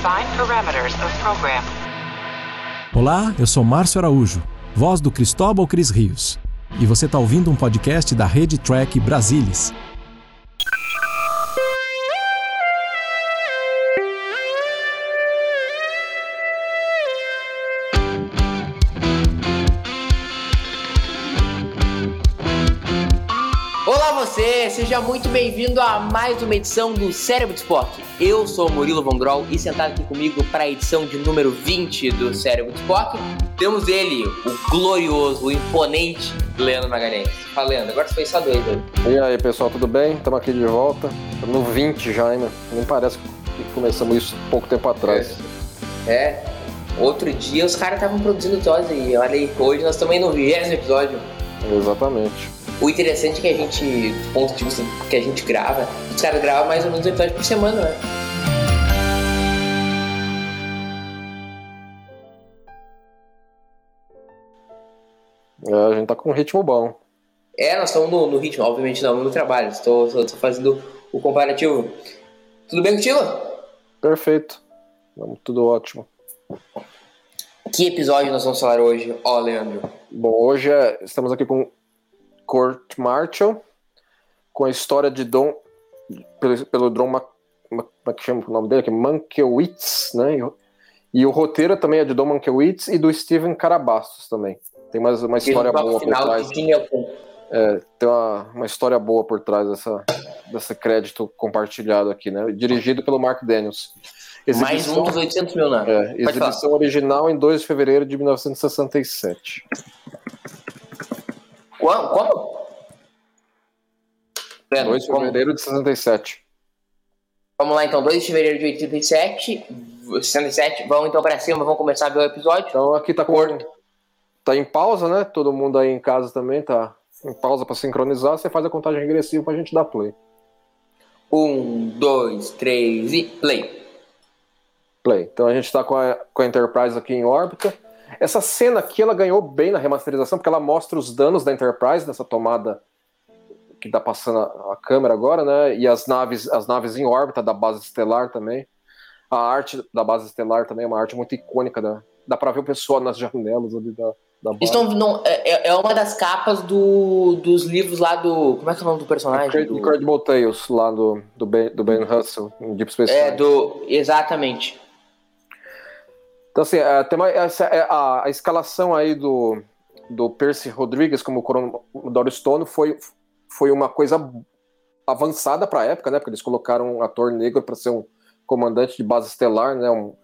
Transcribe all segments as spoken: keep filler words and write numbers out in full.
Define parameters of program. Olá, eu sou Márcio Araújo, voz do Cristóbal Cris Rios. E você está ouvindo um podcast da Rede Trek Brasilis. Seja muito bem-vindo a mais uma edição do Cérebro de Spock. Eu sou o Murilo Vongrol e sentado aqui comigo para a edição de número vinte do Cérebro de Spock, temos ele, o glorioso, o imponente Leandro Magalhães. Fala, Leandro, agora você fez só dois, né? E aí, pessoal, tudo bem? Estamos aqui de volta. Estamos no vinte já, hein, né? Nem parece que começamos isso pouco tempo atrás. É. é. Outro dia os caras estavam produzindo T O S e olha aí, hoje nós estamos aí no vigésimo episódio. Exatamente. O interessante é que a gente, do ponto de vista que a gente grava, os caras gravam mais ou menos um episódio por semana, né? É, a gente tá com um ritmo bom. É, nós estamos no, no ritmo, obviamente não, no trabalho. Estou, estou, estou fazendo o comparativo. Tudo bem contigo? Perfeito. Tudo ótimo. Que episódio nós vamos falar hoje, ó, Leandro? Bom, hoje é, estamos aqui com Court Martial, com a história de Don, pelo, pelo Don Mac, Mac, Mac, chama o nome dele, que é Mankiewicz, né? E, e o roteiro também é de Don Mankiewicz e do Steven Carabatsos também. Tem mais uma história boa por trás. É, tem uma, uma história boa por trás dessa, dessa crédito compartilhado aqui, né? Dirigido pelo Mark Daniels. Exibição, mais um dos oitocentos mil, né? É, exibição falar. Original em dois de fevereiro de mil novecentos e sessenta e sete. Quando? Quando? dois de fevereiro de sessenta e sete. Vamos lá então, dois de fevereiro de oitenta e sete, sessenta e sete, vamos então pra cima, vamos começar a ver o episódio. Então aqui tá, com... tá em pausa, né? Todo mundo aí em casa também tá em pausa pra sincronizar, você faz a contagem regressiva pra gente dar play. Um, dois, três e play. Play. Então a gente tá com a, com a Enterprise aqui em órbita. Essa cena aqui, ela ganhou bem na remasterização, porque ela mostra os danos da Enterprise, nessa tomada que tá passando a câmera agora, né? E as naves, as naves em órbita da base estelar também. A arte da base estelar também é uma arte muito icônica, né? Dá pra ver o pessoal nas janelas ali da, da base. Estão, não, é, é uma das capas do, dos livros lá do... Como é que é o nome do personagem? Incredible, do... Incredible Tales, lá do, do, Ben, do Ben Russell, em Deep Space. É, do... Exatamente. Então, assim, tem uma, essa, a, a escalação aí do, do Percy Rodrigues como Coronel Stone foi, foi uma coisa avançada para a época, né? Porque eles colocaram um ator negro para ser um comandante de base estelar, né? Um,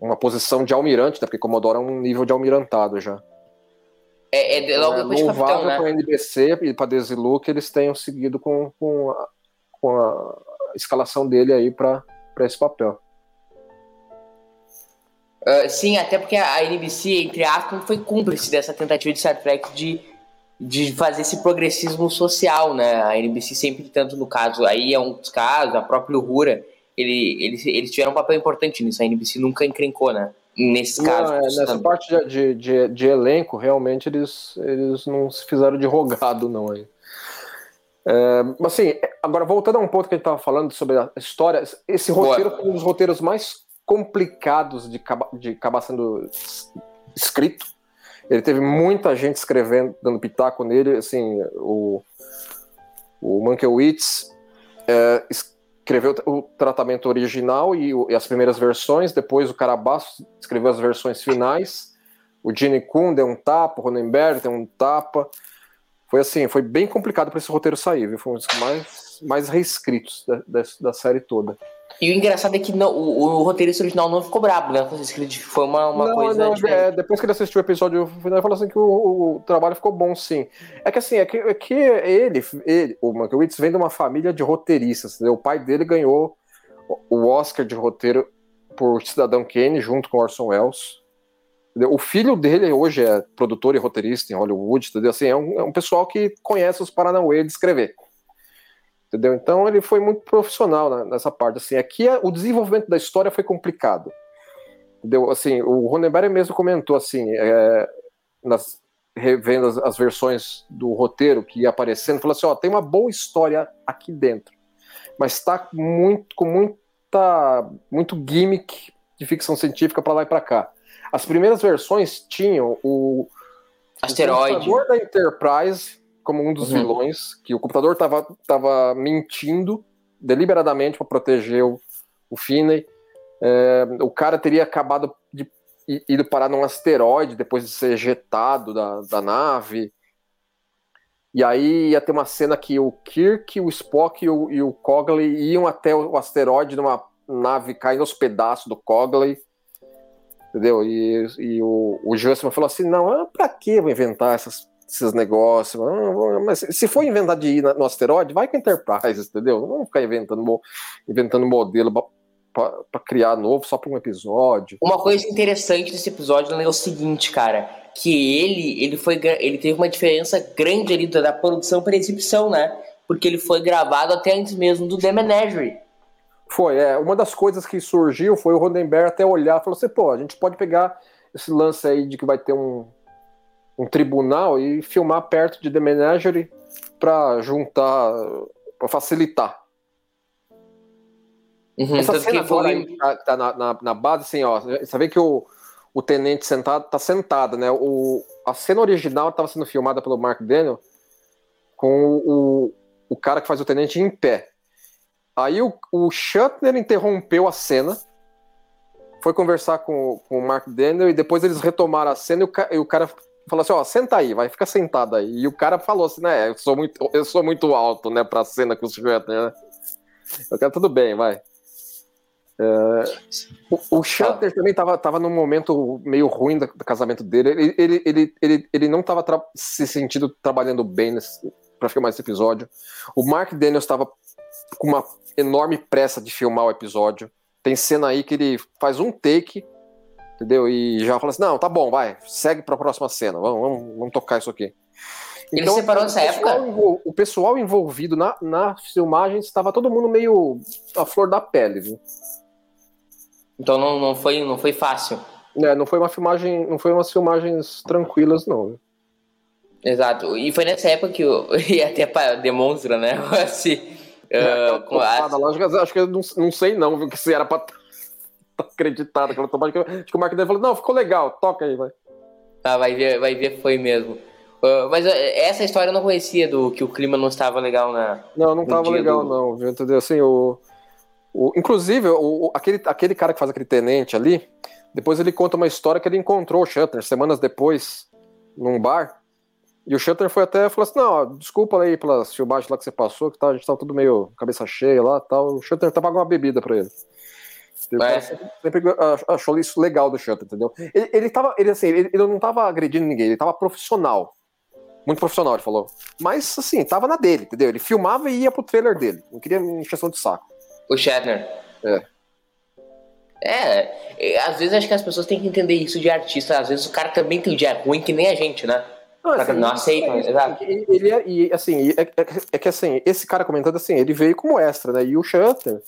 uma posição de almirante, né? Porque Comodoro é um nível de almirantado já. É, é logo depois é, de capitão, né? Com a N B C e para Desilu que eles tenham seguido com, com, a, com a escalação dele aí para esse papel. Uh, sim, até porque a N B C, entre aspas, foi cúmplice dessa tentativa de Star Trek de, de fazer esse progressismo social, né? A N B C sempre, tanto no caso, aí é um dos casos, a própria Uhura, ele, eles, eles tiveram um papel importante nisso, a N B C nunca encrencou, né? Nesses não, casos. É, nessa parte de, de, de elenco, realmente, eles, eles não se fizeram de rogado, não, aí. É, assim, agora, voltando a um ponto que a gente estava falando sobre a história, esse roteiro foi um dos roteiros mais complicados de, de acabar sendo escrito. Ele teve muita gente escrevendo, dando pitaco nele, assim, o, o Mankiewicz é, escreveu o tratamento original e, o, e as primeiras versões, depois o Carabatsos escreveu as versões finais, o Gene Kuhn deu um tapa, o Ronenberg deu um tapa, foi assim, foi bem complicado para esse roteiro sair, viu? Foi um dos mais, mais reescritos da, da, da série toda. E o engraçado é que não, o, o roteirista original não ficou brabo, né? Foi uma, uma não, coisa... Não, é, depois que ele assistiu o episódio final, ele falou assim que o, o, o trabalho ficou bom, sim. É que assim, é que, é que ele, ele, o Mankiewicz vem de uma família de roteiristas, entendeu? O pai dele ganhou o Oscar de roteiro por Cidadão Kane, junto com Orson Welles. Entendeu? O filho dele hoje é produtor e roteirista em Hollywood, entendeu? Assim, é um, é um pessoal que conhece os paranauê de escrever. Entendeu? Então ele foi muito profissional nessa parte, assim, aqui o desenvolvimento da história foi complicado, entendeu? Assim, o Ronenberg mesmo comentou assim, é, nas, revendo as, as versões do roteiro que ia aparecendo, falou assim, ó, tem uma boa história aqui dentro, mas tá muito, com muita, muito gimmick de ficção científica para lá e para cá. As primeiras versões tinham o asteroide, o computador da Enterprise como um dos uhum. vilões, que o computador estava tava mentindo deliberadamente para proteger o, o Finney. É, o cara teria acabado de ido parar num asteroide depois de ser ejetado da, da nave. E aí ia ter uma cena que o Kirk, o Spock e o, e o Cogley iam até o asteroide numa nave caindo aos pedaços do Cogley. Entendeu? E, e o, o Justman falou assim, não, pra que vou inventar essas, esses negócios? Ah, mas se for inventar de ir no asteroide, vai com a Enterprise, entendeu? Não vamos ficar inventando, inventando modelo pra, pra criar novo só pra um episódio. Uma coisa interessante desse episódio é o seguinte, cara, que ele, ele, foi, ele teve uma diferença grande ali da produção para exibição, né? Porque ele foi gravado até antes mesmo do The Menagerie. Foi, é. Uma das coisas que surgiu foi o Roddenberry até olhar e falou assim, pô, a gente pode pegar esse lance aí de que vai ter um, um tribunal e filmar perto de The Menagerie pra juntar, pra facilitar. Uhum, essa cena agora foi... aí, tá, tá na, na, na base, assim, ó, você vê que o, o tenente sentado, tá sentado, né? O, a cena original tava sendo filmada pelo Mark Daniels com o, o, o cara que faz o tenente em pé. Aí o, o Shatner interrompeu a cena, foi conversar com, com o Mark Daniels e depois eles retomaram a cena e o, e o cara falou assim, ó, senta aí, vai ficar sentado aí. E o cara falou assim, né, eu sou muito, eu sou muito alto, né, pra cena com o Shatner, né? Eu quero, tudo bem, vai. É, o, o Shatner também tava, tava num momento meio ruim do, do casamento dele, ele, ele, ele, ele, ele não tava tra- se sentindo trabalhando bem nesse, pra filmar esse episódio. O Mark Daniels tava com uma enorme pressa de filmar o episódio. Tem cena aí que ele faz um take, entendeu? E já fala assim, não, tá bom, vai, segue pra próxima cena, vamos, vamos, vamos tocar isso aqui. Ele então, separou nessa época? Envol... O pessoal envolvido na, na filmagem estava todo mundo meio à flor da pele, viu? Então não, não, foi, não foi fácil. É, não foi uma filmagem, não foi umas filmagens tranquilas, não, viu? Exato, e foi nessa época que eu... e até demonstra, né, assim... Uh, com a... lá, acho que eu não, não sei não, viu, que se era pra estar acreditado que ela tomou. Acho que o Mark Daniels falou, não, ficou legal, toca aí, vai. Ah, vai ver, vai ver, foi mesmo. Uh, mas essa história eu não conhecia, do que o clima não estava legal na... Não, não estava legal do... não, viu, entendeu? Assim, o, o, inclusive, o, aquele, aquele cara que faz aquele tenente ali, depois ele conta uma história que ele encontrou o Shatner semanas depois, num bar. E o Shatner foi até e falou assim, não, desculpa aí pelas filmagens lá que você passou, que tá, a gente tava tudo meio cabeça cheia lá e tal. O Shatner tava com uma bebida pra ele. Ele é. sempre achou isso legal do Shatner, entendeu? Ele, ele tava, ele assim, ele, ele não tava agredindo ninguém, ele tava profissional. Muito profissional, ele falou. Mas assim, tava na dele, entendeu? Ele filmava e ia pro trailer dele. Não queria encheção de saco. O Shatner. É. É, às vezes acho que as pessoas têm que entender isso de artista. Às vezes o cara também tem um dia ruim que nem a gente, né? Não, assim, não aceita, exato. Ele, ele é, e, assim, é, é, é que assim, esse cara comentando assim, ele veio como extra, né? E o Shatner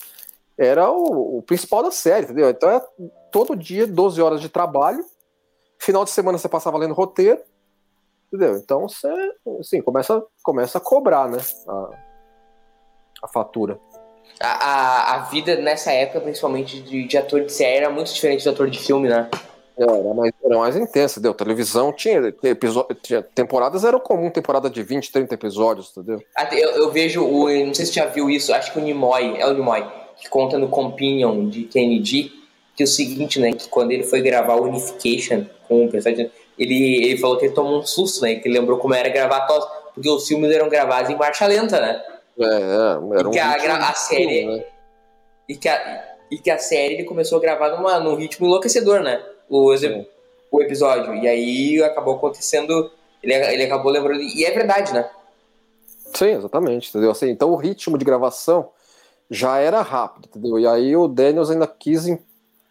era o, o principal da série, entendeu? Então é todo dia doze horas de trabalho, final de semana você passava lendo roteiro, entendeu? Então você, assim, começa, começa a cobrar, né? A, a fatura. A, a, a vida nessa época, principalmente de, de ator de série, era muito diferente do ator de filme, né? Era mais, era mais intensa, entendeu? Televisão tinha, episódio, tinha temporadas, era comum, temporada de vinte, trinta episódios, entendeu? Eu, eu vejo, o, não sei se você já viu isso, acho que o Nimoy, é o Nimoy, que conta no Companion de T N G, que é o seguinte, né, que quando ele foi gravar o Unification com o personagem, ele, ele falou que ele tomou um susto, né, que ele lembrou como era gravar T O S, porque os filmes eram gravados em marcha lenta, né? É, é, era um... E que a, a, a série... Né? E, que a, e que a série ele começou a gravar numa, num ritmo enlouquecedor, né? O, o episódio, e aí acabou acontecendo, ele, ele acabou lembrando, e é verdade, né? Sim, exatamente, entendeu? Assim, então o ritmo de gravação já era rápido, entendeu? E aí o Daniels ainda quis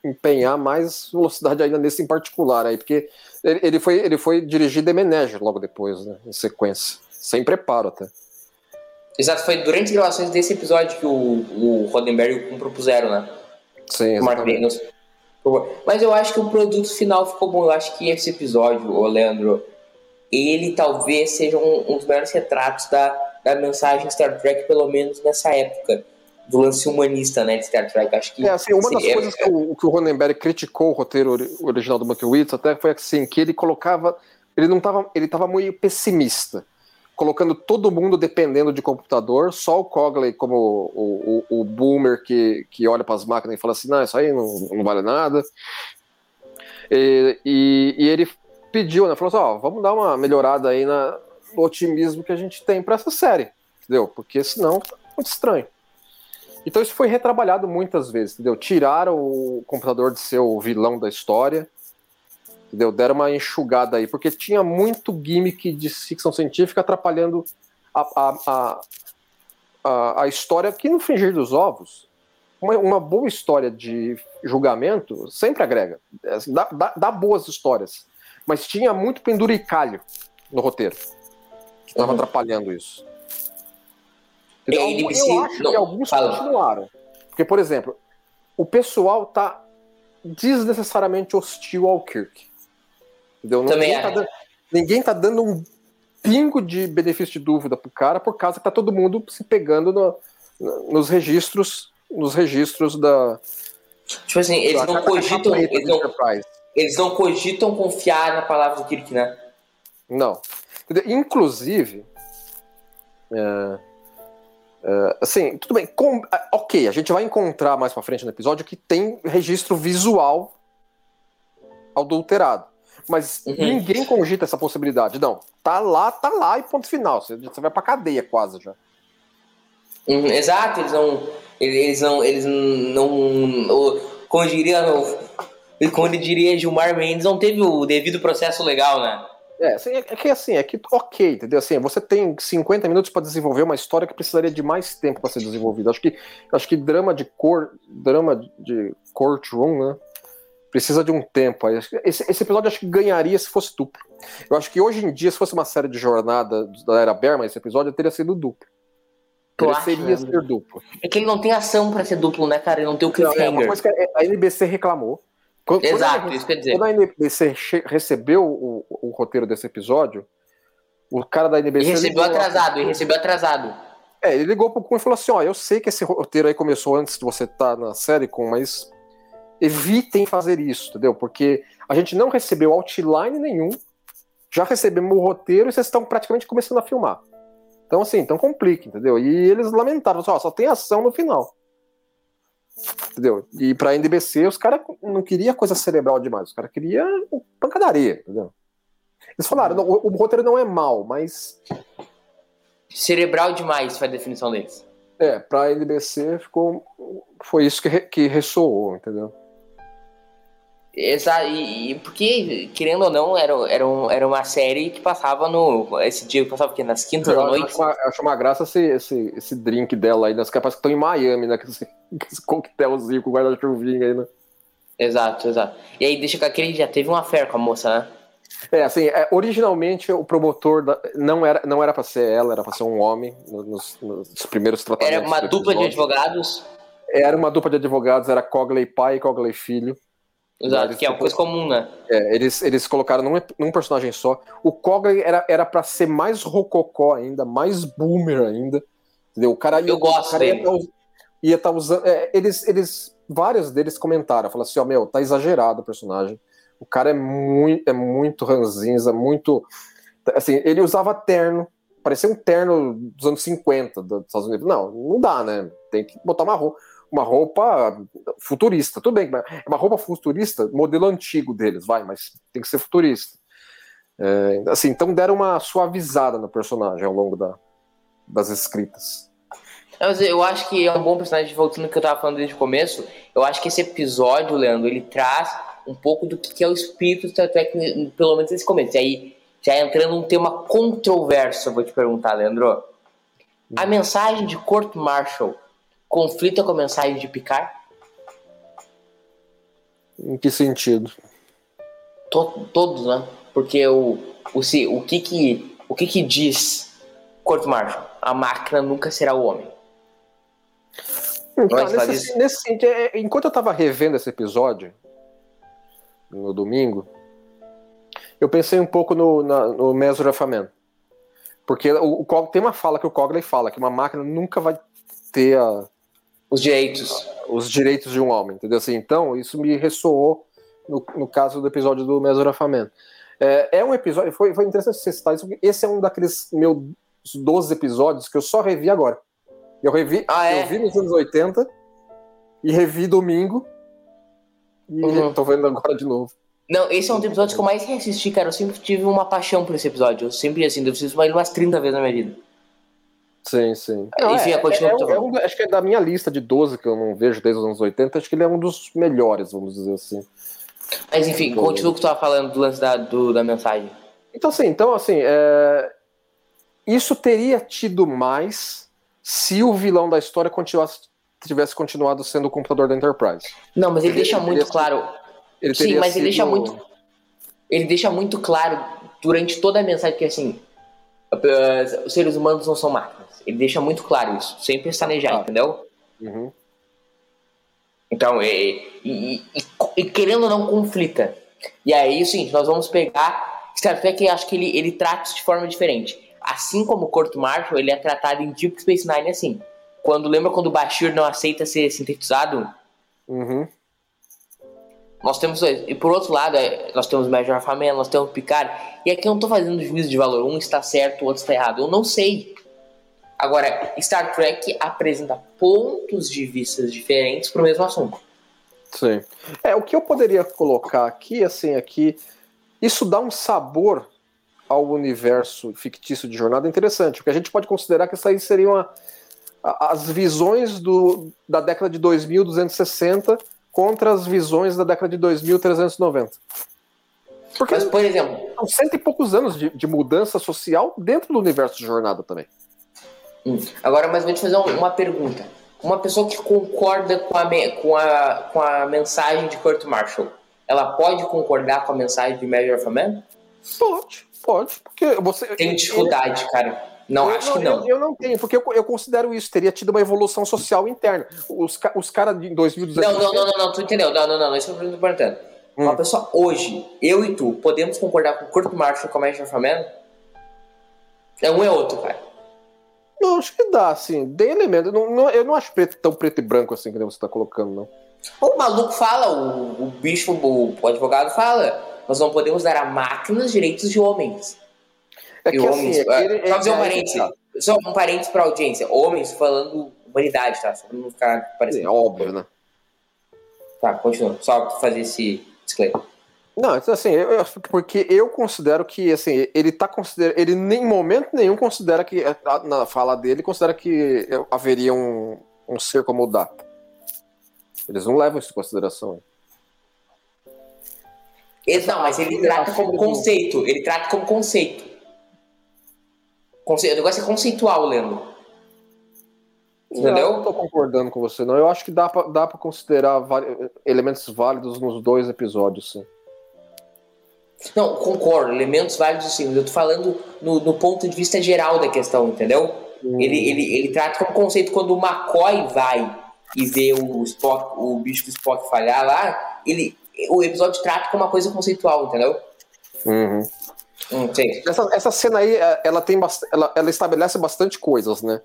empenhar mais velocidade ainda nesse em particular, aí, porque ele, ele, foi, ele foi dirigir The Menagerie logo depois, né, em sequência, sem preparo até. Exato, foi durante as gravações desse episódio que o, o Roddenberry propuseram, né? Sim, exatamente. O Mark Daniels. Mas eu acho que o produto final ficou bom. Eu acho que esse episódio, ô Leandro, ele talvez seja um, um dos melhores retratos da, da mensagem Star Trek, pelo menos nessa época. do lance humanista, né, de Star Trek. Acho que é, assim, uma das é, coisas que o, que o Ronenberg criticou o roteiro original do Mankiewicz até foi assim, que ele colocava, ele não tava, ele estava muito pessimista, colocando todo mundo dependendo de computador, só o Cogley como o, o, o boomer que, que olha para as máquinas e fala assim, não, isso aí não, não vale nada. E, e, e ele pediu, né, falou assim, ó, oh, vamos dar uma melhorada aí na, no otimismo que a gente tem para essa série, entendeu? Porque senão tá muito estranho. Então isso foi retrabalhado muitas vezes, entendeu? Tiraram o computador de ser o vilão da história, entendeu? Deram uma enxugada aí, porque tinha muito gimmick de ficção científica atrapalhando a, a, a, a, a história, que no frigir dos ovos, uma, uma boa história de julgamento sempre agrega, assim, dá, dá, dá boas histórias, mas tinha muito penduricalho no roteiro, que estava uhum. atrapalhando isso. N B C, eu acho não, que alguns fala. continuaram. Porque, por exemplo, o pessoal tá desnecessariamente hostil ao Kirk. Entendeu? Ninguém, é. tá dando, ninguém tá dando um pingo de benefício de dúvida pro cara, por causa que tá todo mundo se pegando no, no, nos registros, nos registros da... Tipo assim, eles não cogitam... Eles não, eles não cogitam confiar na palavra do Kirk, né? Não. Entendeu? Inclusive... É... Uh, assim, tudo bem, com, ok, a gente vai encontrar mais pra frente no episódio que tem registro visual adulterado, mas uhum. ninguém cogita essa possibilidade, não, tá lá, tá lá e ponto final, você, você vai pra cadeia quase já. Uhum, exato, eles não, eles não, eles não, como diria, como diria Gilmar Mendes, não teve o devido processo legal, né? É, é que assim, é que ok, entendeu? Assim, você tem cinquenta minutos para desenvolver uma história que precisaria de mais tempo para ser desenvolvida. Acho que, acho que drama de cor, drama de courtroom, né? Precisa de um tempo. Esse, esse episódio acho que ganharia se fosse duplo. Eu acho que hoje em dia, se fosse uma série de jornada da Era Berman, esse episódio teria sido duplo. Seria ser duplo. É que ele não tem ação para ser duplo, né, cara? Ele não tem o cliffhanger. É uma coisa que a N B C reclamou. Quando, Exato, quando a, isso quer dizer. Quando a N B C che- recebeu o, o, o roteiro desse episódio, o cara da N B C... E recebeu ligou, atrasado, e recebeu atrasado. É, ele ligou pro Kuhn e falou assim, ó, eu sei que esse roteiro aí começou antes de você estar tá na série, Kuhn, mas evitem fazer isso, entendeu? Porque a gente não recebeu outline nenhum, já recebemos o roteiro e vocês estão praticamente começando a filmar. Então assim, então complica, entendeu? E eles lamentaram, ó, só tem ação no final. Entendeu? E pra N B C os caras não queriam coisa cerebral demais, os caras queriam pancadaria, entendeu? Eles falaram, não, o, o roteiro não é mal, mas cerebral demais foi a definição deles. É, pra N B C ficou, foi isso que, re, que ressoou, entendeu? Exato, e, e porque querendo ou não, era, era, um, era uma série que passava no, esse dia que passava porque, nas quintas eu da noite. Acho uma, acho uma graça esse, esse, esse drink dela aí, né? Parece que estão em Miami, né? Esse, esse coquetelzinho com guarda-chuvinha aí, né? Exato, exato. E aí deixa que aquele já teve uma fé com a moça, né? É, assim, é, originalmente o promotor da, não, era, não era pra ser ela, era pra ser um homem nos, nos primeiros tratamentos. Era uma dupla de advogados? Era uma dupla de advogados, era Cogley pai e Cogley filho. Exato, eles, que é uma coisa comum, né? É, eles, eles colocaram num, num personagem só. O Cogley era, era pra ser mais rococó ainda, mais boomer ainda. Entendeu? O cara, Eu o, gosto o cara dele. Ia, ia tá usando... É, eles, eles, vários deles comentaram, falaram assim, ó, oh, meu, tá exagerado o personagem. O cara é muito, é muito ranzinza, muito... Assim, ele usava terno, parecia um terno dos anos cinquenta dos Estados Unidos. Não, não dá, né? Tem que botar uma roupa. Uma roupa futurista, tudo bem, é uma roupa futurista, modelo antigo deles, vai, mas tem que ser futurista. É, assim, então deram uma suavizada no personagem ao longo da, das escritas. Eu acho que é um bom personagem, voltando ao que eu tava falando desde o começo, eu acho que esse episódio, Leandro, ele traz um pouco do que é o espírito do Star Trek, pelo menos nesse começo. E aí, já entrando num tema controverso, eu vou te perguntar, Leandro. A mensagem de Court Martial conflita com a mensagem de Picard? Em que sentido? To- todos, né? Porque o, o, se, o, que, que, o que que diz Court Martial? A máquina nunca será o homem. Então, é nesse, nesse, enquanto eu tava revendo esse episódio, no domingo, eu pensei um pouco no, na, no Measure of a Man. Porque o, o, tem uma fala que o Cogley fala, que uma máquina nunca vai ter a Os direitos. Os direitos de um homem, entendeu? Assim, então, isso me ressoou no, no caso do episódio do Measure of a Man. É, é um episódio, foi, foi interessante você citar isso, porque esse é um daqueles meus doze episódios que eu só revi agora. Eu revi, ah, eu é? vi nos anos oitenta e revi domingo e uhum. tô vendo agora de novo. Não, esse é um dos episódios que eu mais reassisti, cara. Eu sempre tive uma paixão por esse episódio. Eu sempre, assim, eu preciso mais umas trinta vezes na minha vida. Sim, sim. Não, Enfim, é, continua é, é, é um, acho que é da minha lista de doze que eu não vejo desde os anos oitenta. Acho que ele é um dos melhores, vamos dizer assim. Mas enfim, então, continua o que tu tava falando do lance da, do, da mensagem. Então, assim, então, assim é... isso teria tido mais se o vilão da história continuasse, tivesse continuado sendo o computador da Enterprise. Não, mas ele, ele deixa ele muito teria... claro... Ele Sim, mas sido... ele deixa muito ele deixa muito claro durante toda a mensagem que, assim, os seres humanos não são máquinas. Ele deixa muito claro isso, sem pestanejar, ah. entendeu? Uhum. Então, e, e, e, e querendo ou não, conflita. E aí, sim, nós vamos pegar... Star Trek, acho que ele, ele trata isso de forma diferente. Assim como o Court Martial, ele é tratado em Deep Space Nine, assim. Quando, lembra quando o Bashir não aceita ser sintetizado? Uhum. Nós temos dois. E por outro lado, nós temos o Major Famela, nós temos o Picard. E aqui eu não tô fazendo juízo de valor. Um está certo, o outro está errado. Eu não sei. Agora, Star Trek apresenta pontos de vista diferentes para o mesmo assunto. Sim. É, o que eu poderia colocar aqui, assim, aqui... Isso dá um sabor ao universo fictício de jornada interessante. Porque a gente pode considerar que isso aí seria uma... As visões do, da década de dois mil duzentos e sessenta... contra as visões da década de dois mil trezentos e noventa. Porque, mas, por exemplo... São cento e poucos anos de, de mudança social dentro do universo de jornada também. Hum. Agora, mas vou te fazer uma pergunta. Uma pessoa que concorda com a, com a, com a mensagem de Court Martial, ela pode concordar com a mensagem de Measure of a Man? Pode, pode. Porque você, Tem dificuldade, ele... cara. Não, eu acho não, que não. Eu, eu não tenho, porque eu, eu considero isso. Teria tido uma evolução social interna. Os, os caras de dois mil e dezoito... Não, não, não, não, não, tu entendeu. Não, não, não, não isso é o que eu tô perguntando. Hum. Uma pessoa, hoje, eu e tu, podemos concordar com o Court Martial e com a Measure of a Man? É um é outro, cara. Não, acho que dá, assim. Tem elemento. Eu não, eu não acho preto, tão preto e branco assim que você tá colocando, não. O maluco fala, o, o bicho, o, o advogado fala, nós não podemos dar a máquinas direitos de homens. É que, homens, assim, é que ele, só fazer um parênteses, é só um parênteses pra audiência. Homens falando humanidade, tá? Só pra não ficar parecendo. É óbvio, né? Tá, continua. Só pra fazer esse disclaimer. Não, assim, eu, eu, porque eu considero que, assim, ele tá considerando. Ele em momento nenhum considera que, na fala dele, considera que haveria um, um ser como o Data. Eles não levam isso em consideração. Eles, não, mas ele trata como conceito. Ele trata como conceito. O negócio é conceitual, Leandro. Entendeu? Não, eu não tô concordando com você, não. Eu acho que dá pra, dá pra considerar vários, elementos válidos nos dois episódios, sim. Não, concordo. Elementos válidos, sim. Eu tô falando no, no ponto de vista geral da questão, entendeu? Hum. Ele, ele, ele trata como conceito. Quando o McCoy vai e vê o Spock, o bicho que o Spock falhar lá, ele, o episódio trata como uma coisa conceitual, entendeu? Uhum. Hum, essa, essa cena aí, ela, tem bast... ela, ela estabelece bastante coisas, né?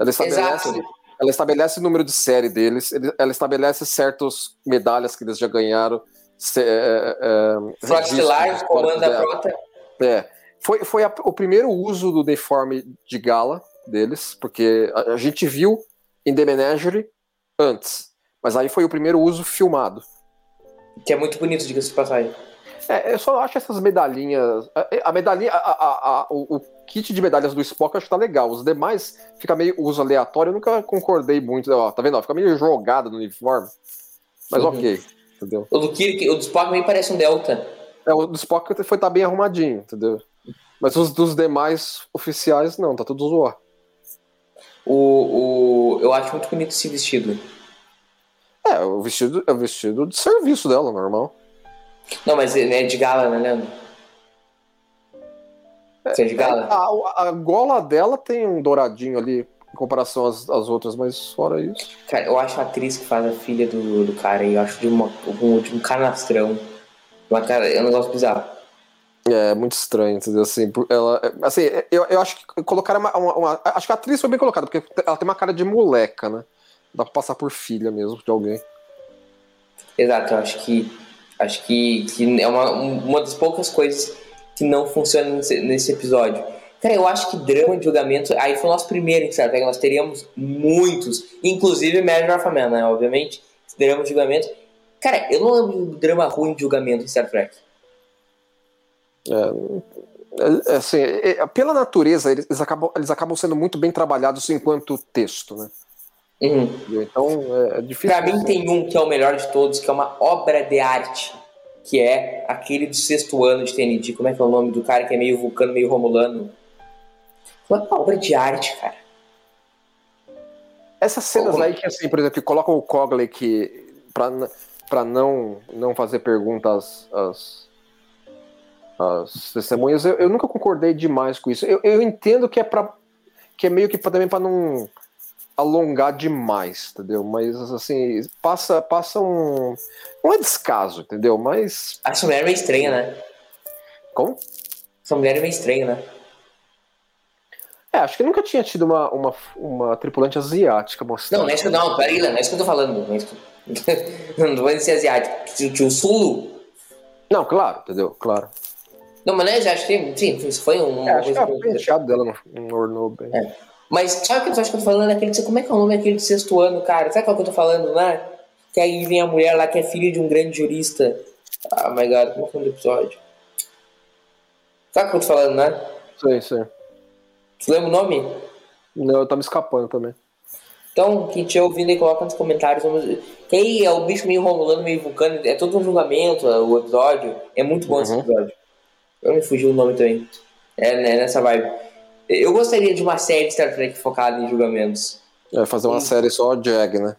Ela estabelece, ela estabelece o número de série deles, ela estabelece certas medalhas que eles já ganharam. Se, é, é, Frota Estelar, Comando da Frota. É. Foi, foi a, o primeiro uso do uniforme de gala deles, porque a, a gente viu em The Menagerie antes, mas aí foi o primeiro uso filmado. Que é muito bonito, diga-se de passagem. É, eu só acho essas medalhinhas. A medalhinha, a, a, a, o, o kit de medalhas do Spock eu acho que tá legal. Os demais fica meio uso aleatório. Eu nunca concordei muito. Ó, tá vendo? Ó, fica meio jogado no uniforme. Mas uhum. ok, entendeu? O do Kirk, o do Spock meio parece um Delta. É, o do Spock foi tá bem arrumadinho, entendeu? Mas os dos demais oficiais, não, tá tudo zoado. O, o, eu acho muito bonito esse vestido. É, o vestido, é o vestido de serviço dela, normal. Não, mas é de gala, né, Leandro? Você é de gala? A, a gola dela tem um douradinho ali em comparação às, às outras, mas fora isso. Cara, eu acho a atriz que faz a filha do, do cara e eu acho de, uma, de um canastrão. Uma cara, é um negócio bizarro. É, muito estranho, entendeu? Assim, ela, assim eu, eu acho que colocaram uma, uma, uma. Acho que a atriz foi bem colocada, porque ela tem uma cara de moleca, né? Dá pra passar por filha mesmo de alguém. Exato, eu acho que acho que, que é uma, uma das poucas coisas que não funciona nesse, nesse episódio. Cara, eu acho que drama de julgamento, aí foi o nosso primeiro em Star Trek, nós teríamos muitos, inclusive Measure of a Man, né, obviamente, drama de julgamento. Cara, eu não lembro de um drama ruim de julgamento em Star Trek. É, assim, é, pela natureza, eles acabam, eles acabam sendo muito bem trabalhados enquanto texto, né? Uhum. Então, é difícil. Pra mim tem um que é o melhor de todos, que é uma obra de arte, que é aquele do sexto ano de T N G. Como é que é o nome do cara que é meio vulcano, meio romulano? Uma obra de arte, cara. Essas cenas aí que, assim, por exemplo, que colocam o Cogley que pra, pra não, não fazer perguntas às, às, às testemunhas, eu, eu nunca concordei demais com isso. Eu, eu entendo que é pra, que é meio que pra, também pra não alongar demais, entendeu? Mas assim, passa, passa um... Não é descaso, entendeu? Mas... Essa mulher é meio estranha, né? Como? Essa mulher é meio estranha, né? É, acho que nunca tinha tido uma, uma, uma tripulante asiática mostrada. Não, não é isso, não, peraí, não é isso que eu tô falando. Não é isso que... não tô falando de ser asiático. Tinha o Sulu. Não, claro, entendeu? Claro. Não, mas não é asiático, sim, isso foi um... É, acho que o penteado dela não, não ornou bem. É. Mas sabe o que eu acho que eu tô falando? É aquele, como é que é o nome daquele do sexto ano, cara? Sabe qual que eu tô falando lá? Né? Que aí vem a mulher lá que é filha de um grande jurista. Ah, my God, como é que é o episódio? Sabe o que eu tô falando, né? Sei, sei. Tu lembra o nome? Não, eu tô me escapando também. Então, quem estiver ouvindo aí, coloca nos comentários. Vamos... Que aí é o bicho meio rolando, meio vulcano. É todo um julgamento, o episódio. É muito bom, uhum, esse episódio. Eu me fugi o nome também. É, né, nessa vibe. Eu gostaria de uma série de Star Trek focada em julgamentos. É, fazer uma hum. série só de Jag, né?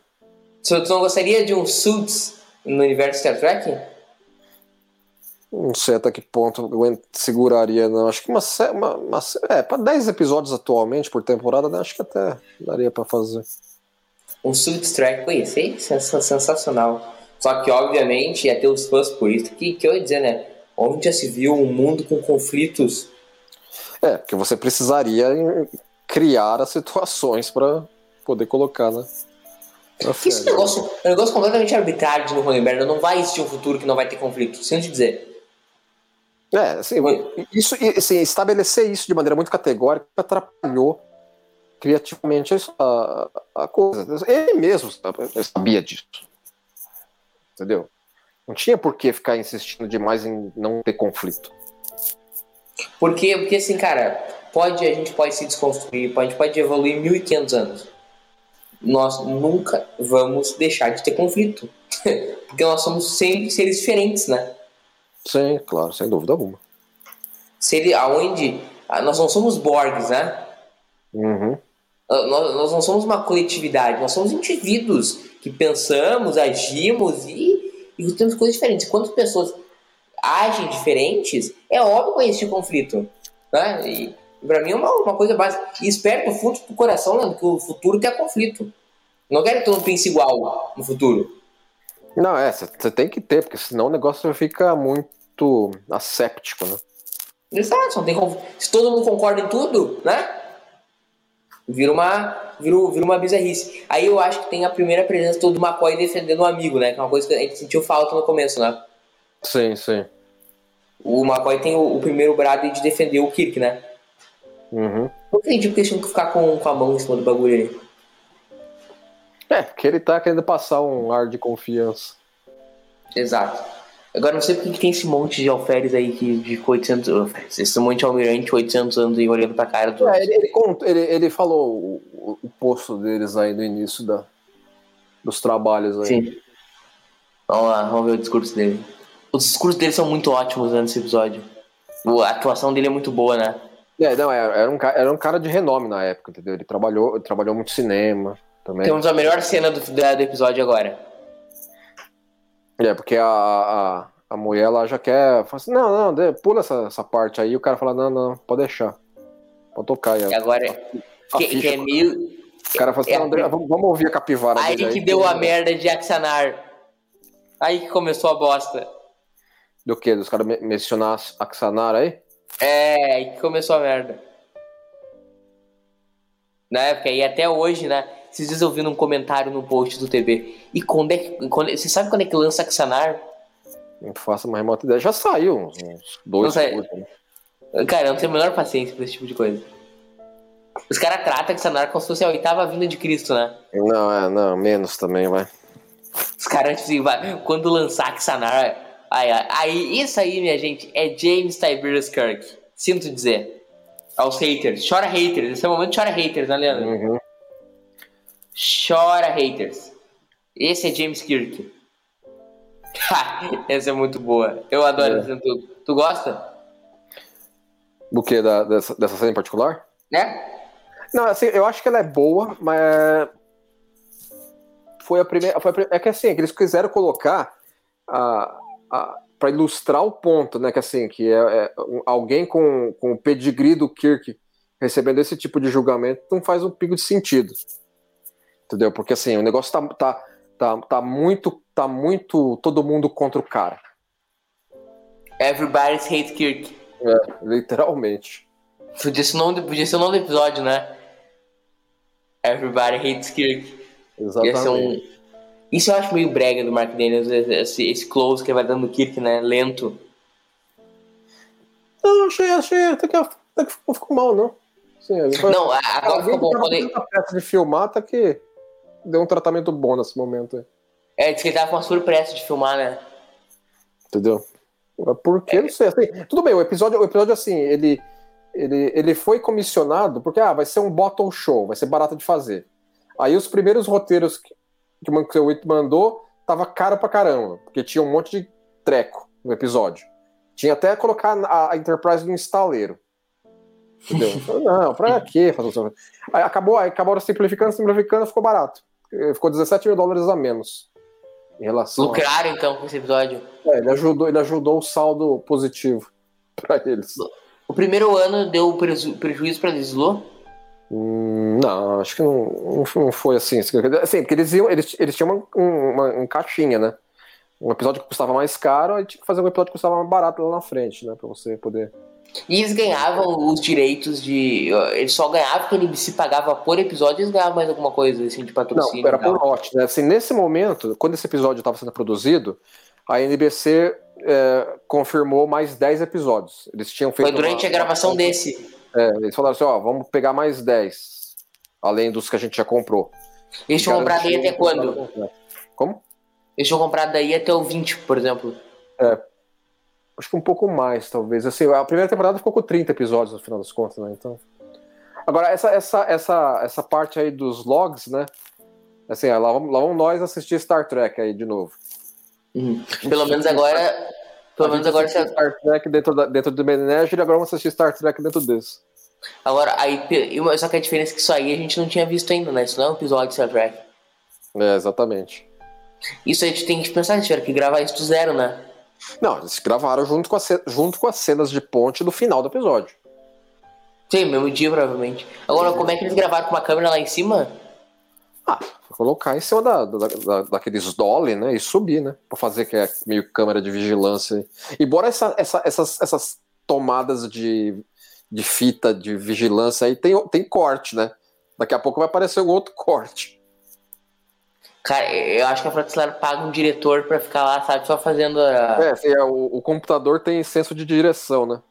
Você não gostaria de um Suits no universo Star Trek? Não sei até que ponto eu seguraria, não. Acho que uma série... Uma, uma, é, pra dez episódios atualmente por temporada, né? Acho que até daria pra fazer. Um Suits Trek, ia ser sensacional. Só que, obviamente, ia ter os fãs por isso. Que, que eu ia dizer, né? Onde já se viu um mundo com conflitos... É, porque você precisaria criar as situações pra poder colocar, né? Esse negócio é um negócio completamente arbitrário no Ronenberg. Não vai existir um futuro que não vai ter conflito, sem te dizer. É, assim, isso, assim, estabelecer isso de maneira muito categórica atrapalhou criativamente a, a coisa. Ele mesmo sabia disso. Entendeu? Não tinha por que ficar insistindo demais em não ter conflito. Porque, porque assim, cara, pode, a gente pode se desconstruir, pode, a gente pode evoluir mil e quinhentos anos. Nós nunca vamos deixar de ter conflito. Porque nós somos sempre seres diferentes, né? Sim, claro, sem dúvida alguma. Seria aonde... Nós não somos Borgs, né? Uhum. Nós, nós não somos uma coletividade, nós somos indivíduos que pensamos, agimos e, e temos coisas diferentes. Quantas pessoas... agem diferentes, é óbvio que existe conflito, né? E pra mim é uma, uma coisa básica. E espero do fundo do coração, Leandro, que o futuro tenha conflito. Não quero que todo mundo pense igual no futuro. Não, é, você tem que ter, porque senão o negócio fica muito asséptico, né? Exato, não tem conf... se todo mundo concorda em tudo, né? Vira uma, vira, vira uma bizarrice. Aí eu acho que tem a primeira presença do McCoy defendendo um amigo, né? Que é uma coisa que a gente sentiu falta no começo, né? Sim, sim. O McCoy tem o, o primeiro brado de defender o Kirk, né? Uhum. Não entendi porque eles tinham que ficar com, com a mão em cima do bagulho ali. É, porque ele tá querendo passar um ar de confiança. Exato. Agora, não sei porque que tem esse monte de alferes aí que, de oitocentos anos. Esse monte de almirante oitocentos anos aí olhando pra cara do... É, ele, ele, ele, ele falou o, o posto deles aí no início da, dos trabalhos aí. Sim. Vamos lá, vamos ver o discurso dele. Os discursos dele são muito ótimos, né, nesse episódio. A atuação dele é muito boa, né? É, não, era um, era um cara de renome na época, entendeu? Ele trabalhou, ele trabalhou muito cinema também. Temos a melhor cena do, do episódio agora. É, porque a, a, a mulher lá já quer... Fala assim, não, não, pula essa, essa parte aí. E o cara fala, não, não, pode deixar. Pode tocar. E agora... A, a que, ficha, que é meio... O cara fala assim, é, não, André, vamos, vamos ouvir a capivara. Aí que aí, deu que... a merda de Axanar. Aí que começou a bosta. Do que? Dos caras mencionar Axanar aí? É, aí que começou a merda. Na época, e até hoje, né? Esses dias eu vi num comentário no post do T V. E quando é que... Quando, você sabe quando é que lança Axanar? Não faço mais remota ideia. Já saiu uns dois... Não dois né? Cara, eu não tenho a menor paciência pra esse tipo de coisa. Os caras tratam Axanar como se fosse a oitava vinda de Cristo, né? Não, é, não, menos também, vai. Os caras, tipo assim, vai, quando lançar Axanar... Aí, aí, isso aí, minha gente, é James Tiberius Kirk. Sinto dizer. Aos haters. Chora haters. Esse é o momento, chora haters, né, Leandro? Uhum. Chora haters. Esse é James Kirk. Essa é muito boa. Eu adoro isso é. tudo. Tu gosta? Do que? Da, dessa, dessa cena em particular? Né? Não, assim, eu acho que ela é boa, mas... Foi a primeira... Foi a primeira é que assim, que eles quiseram colocar a... a para ilustrar o ponto, né, que assim, que é, é, alguém com, com o pedigree do Kirk recebendo esse tipo de julgamento não faz um pingo de sentido, entendeu? Porque assim, o negócio tá, tá, tá, tá muito, tá muito todo mundo contra o cara. Everybody's hate Kirk. É, literalmente. Podia ser o nome, podia ser o nome do episódio, né? Everybody hates Kirk. Exatamente. Isso eu acho meio brega do Mark Daniels, esse, esse close que vai dando no Kirk, né? Lento. Não, achei, achei. Até que, até que não ficou mal, não. Sim, foi... Não, agora ficou bom. Quando ele tava perto de filmar, até que deu um tratamento bom nesse momento aí. É, disse que ele tava com uma surpresa de filmar, né? Entendeu? Porque, é. não sei. Assim, tudo bem, o episódio, o episódio assim, ele, ele, ele foi comissionado porque, ah, vai ser um bottle show, vai ser barato de fazer. Aí os primeiros roteiros... Que, que o Mankiewicz mandou, tava caro pra caramba, porque tinha um monte de treco no episódio. Tinha até colocar a Enterprise num estaleiro. Entendeu? Não, pra quê? Aí acabou, aí acabaram simplificando, simplificando, ficou barato. Ficou dezessete mil dólares a menos. Em relação Lucraram, a... então, com esse episódio. É, ele ajudou, ele ajudou o saldo positivo pra eles. O primeiro ano deu preju- prejuízo pra Deslo? Não, acho que não, não foi assim. Assim, porque eles, iam, eles, eles tinham uma, uma, uma caixinha, né? Um episódio que custava mais caro, aí tinha que fazer um episódio que custava mais barato lá na frente, né? Pra você poder... E eles ganhavam os direitos de... Eles só ganhavam porque a N B C pagava por episódio, eles ganhavam mais alguma coisa, assim, de patrocínio. Não, era por lote, né? Assim, nesse momento, quando esse episódio estava sendo produzido, a N B C é, confirmou mais dez episódios. Eles tinham feito... Foi durante uma... a gravação desse... É, eles falaram assim, ó, vamos pegar mais dez, além dos que a gente já comprou. Eles tinham comprado daí até quando? Como? Eles tinham comprado daí até o vinte, por exemplo. É, acho que um pouco mais, talvez. Assim, a primeira temporada ficou com trinta episódios, no final das contas, né? Então... Agora, essa, essa, essa, essa parte aí dos logs, né? Assim, ó, lá, vamos, lá vamos nós assistir Star Trek aí de novo. Uhum. Pelo menos agora... Pelo menos agora você... Star Trek dentro, da, dentro do Menagerie, agora vamos assistir Star Trek dentro desse. Agora, aí, só que a diferença é que isso aí a gente não tinha visto ainda, né? Isso não é um episódio de Star Trek. É, exatamente. Isso aí a gente tem que pensar, eles tiveram que gravar isso do zero, né? Não, eles gravaram junto com, a, junto com as cenas de ponte do final do episódio. Sim, mesmo dia, provavelmente. Agora, como é que eles gravaram com uma câmera lá em cima? Ah, vou colocar em cima da, da, da, daqueles dolly, né, e subir, né, pra fazer que é meio câmera de vigilância. Embora essa, essa, essas, essas tomadas de, de fita de vigilância aí tem, tem corte, né, daqui a pouco vai aparecer um outro corte. Cara, eu acho que a Fratislaro paga um diretor pra ficar lá, sabe, só fazendo a... É, assim, é o, o computador tem senso de direção, né.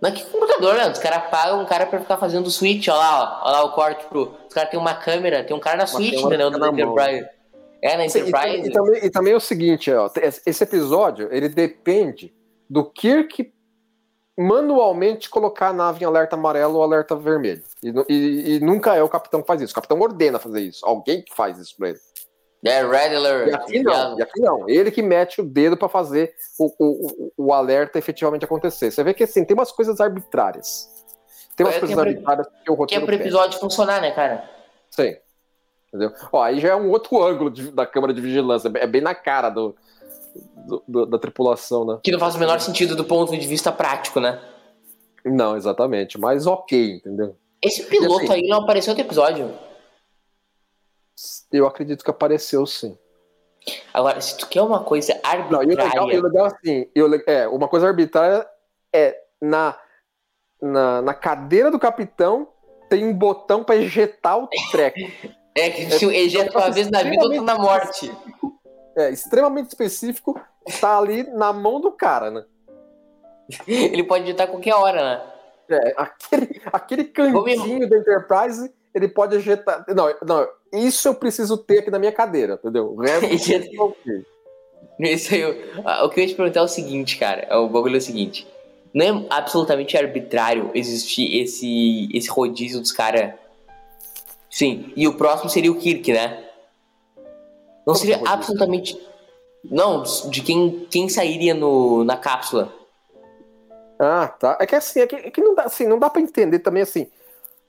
Não, que computador, né? Os caras pagam um cara pra ficar fazendo switch, ó lá, ó, ó lá o corte pro... Os caras tem uma câmera, tem um cara na switch, entendeu? Né, na Enterprise. É, na Enterprise. E, e, e, também, e também é o seguinte, ó, esse episódio, ele depende do Kirk manualmente colocar a nave em alerta amarelo ou alerta vermelho. E, e, e nunca é o capitão que faz isso. O capitão ordena fazer isso. Alguém que faz isso pra ele. É, red alert. E aqui não, e aqui não. Ele que mete o dedo pra fazer o, o, o alerta efetivamente acontecer. Você vê que assim, tem umas coisas arbitrárias. Tem umas Eu coisas arbitrárias pra... que o roteiro. Que é pro episódio pede. funcionar, né, cara? Sim. Entendeu? Ó, aí já é um outro ângulo de, da câmera de vigilância. É bem na cara do, do, do, da tripulação, né? Que não faz o menor sentido do ponto de vista prático, né? Não, exatamente. Mas ok, entendeu? Esse piloto assim, aí não apareceu no episódio. Eu acredito que apareceu, sim. Agora, se tu quer uma coisa arbitrária... Não, e o legal, e o legal assim, eu, é, uma coisa arbitrária é na, na, na cadeira do capitão tem um botão pra ejetar o treco. É, que tinha um ejeto uma vez na vida, outra na morte. Específico. É, extremamente específico, tá ali na mão do cara, né? Ele pode editar a qualquer hora, né? É, aquele, aquele cantinho da Enterprise, ele pode ejetar... Não, não, isso eu preciso ter aqui na minha cadeira, entendeu? O resto eu okay. Isso aí, eu, o que eu ia te perguntar é o seguinte, cara, o bagulho é o seguinte, não é absolutamente arbitrário existir esse, esse rodízio dos caras? Sim, e o próximo seria o Kirk, né? Não seria absolutamente... Não, de quem, quem sairia no, na cápsula. Ah, tá. É que assim, é que, é que não dá, assim, não dá pra entender também, assim,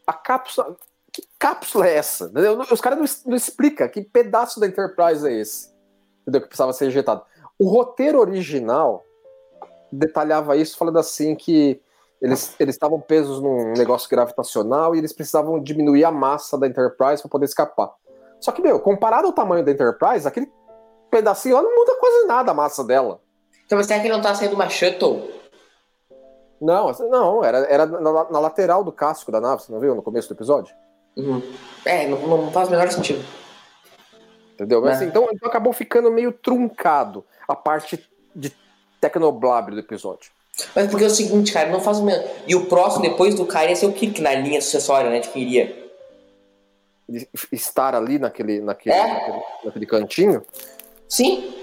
a cápsula... Que cápsula é essa? Entendeu? Os caras não, não explicam que pedaço da Enterprise é esse, entendeu? Que precisava ser injetado. O roteiro original detalhava isso falando assim que eles eles estavam presos num negócio gravitacional e eles precisavam diminuir a massa da Enterprise para poder escapar. Só que, meu, comparado ao tamanho da Enterprise, aquele pedacinho lá não muda quase nada a massa dela. Então, mas será que ele não tá saindo uma shuttle? Não, não era, era na, na lateral do casco da nave, você não viu no começo do episódio? Uhum. É, não, não faz o menor sentido. Entendeu? Mas, assim, então, então acabou ficando meio truncado a parte de tecnoblábrio do episódio. Mas porque é o seguinte, cara, não faz o mesmo. E o próximo, depois do cara, ia ser o Kirk na linha sucessória, né? De quem iria estar ali naquele, naquele, é? naquele, naquele cantinho? Sim.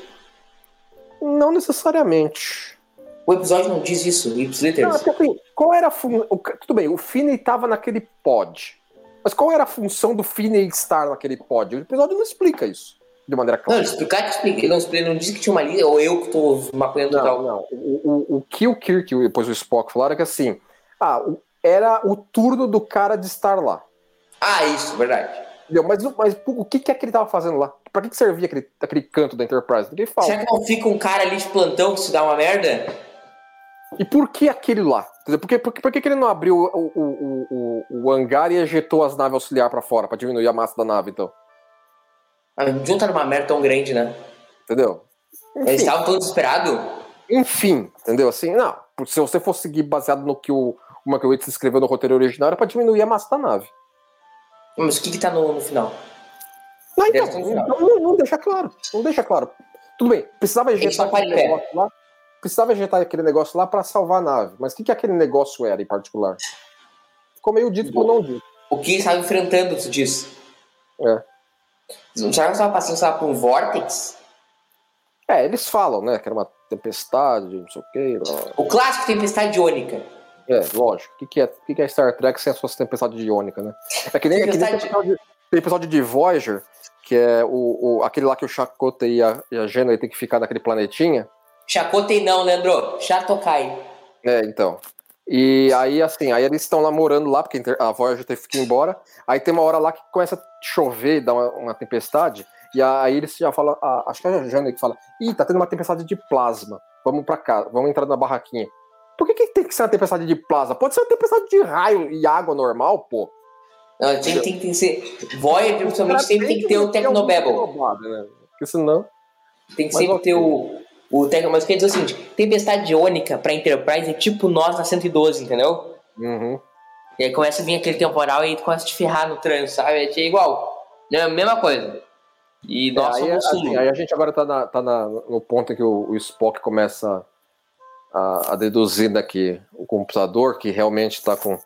Não necessariamente. O episódio não diz isso. Não, assim, qual era a função. Tudo bem, o Finney estava naquele pod. Mas qual era a função do Finney estar naquele pod? O episódio não explica isso de maneira clara. Não, explicar que explica. Ele não, não disse que tinha uma linha, ou eu que tô maconhando não, tal. Não, o, o, o que o Kirk e depois o Spock falaram é que assim, ah, era o turno do cara de estar lá. Ah, isso, verdade. Entendeu? Mas, mas o que, que é que ele tava fazendo lá? Pra que, que servia aquele, aquele canto da Enterprise? Ninguém fala. Será que não fica um cara ali de plantão que se dá uma merda? E por que aquele lá? Por que, por que, por que ele não abriu o, o, o, o hangar e ejetou as naves auxiliar pra fora, pra diminuir a massa da nave, então? Ah, não tá numa merda tão grande, né? Entendeu? Enfim. Eles estavam todos desesperados? Enfim, entendeu? Assim, não. Se você for seguir baseado no que o, o McCoy escreveu no roteiro original, era pra diminuir a massa da nave. Mas o que que tá no, no final? Não, então, no final. Não, não, não deixa claro. Não deixa claro. Tudo bem, precisava ejetar aquele negócio lá. Precisava injetar aquele negócio lá pra salvar a nave. Mas o que, que aquele negócio era em particular? Ficou meio dito ou não dito. O que estava enfrentando, tu disse? É. Não será que estava passando, sei lá, por um vórtex? É, eles falam, né? Que era uma tempestade, não sei o quê. O clássico tempestade iônica. É, lógico. O que, que, é, que, que é Star Trek sem as suas tempestades iônicas, né? É que nem aquele episódio, episódio de Voyager, que é o, o, aquele lá que o Chakotay e a, e a Jenna tem que ficar naquele planetinha. Chakotay não, Leandro. Chakotay. É, então. E aí, assim, aí eles estão lá morando lá, porque a Voyager teve que ir embora. Aí tem uma hora lá que começa a chover e dá uma, uma tempestade. E aí eles já falam, ah, acho que é a Jane que fala, ih, tá tendo uma tempestade de plasma. Vamos pra casa, vamos entrar na barraquinha. Por que, que tem que ser uma tempestade de plasma? Pode ser uma tempestade de raio e água normal, pô. Não, tem, tem, tem que ser. Voyager, principalmente, sempre tem que ter o Tecnobabble. Né? Porque senão. Tem que sempre ter o. O técnico, mas quer dizer o seguinte, tempestade iônica pra Enterprise é tipo nós na cento e doze, entendeu? Uhum. E aí começa a vir aquele temporal e começa a te ferrar no trânsito, sabe? É igual, é a mesma coisa. E nós é, somos aí, assim, aí a gente agora tá, na, tá na, no ponto em que o, o Spock começa a, a deduzir daqui o computador que realmente tá com...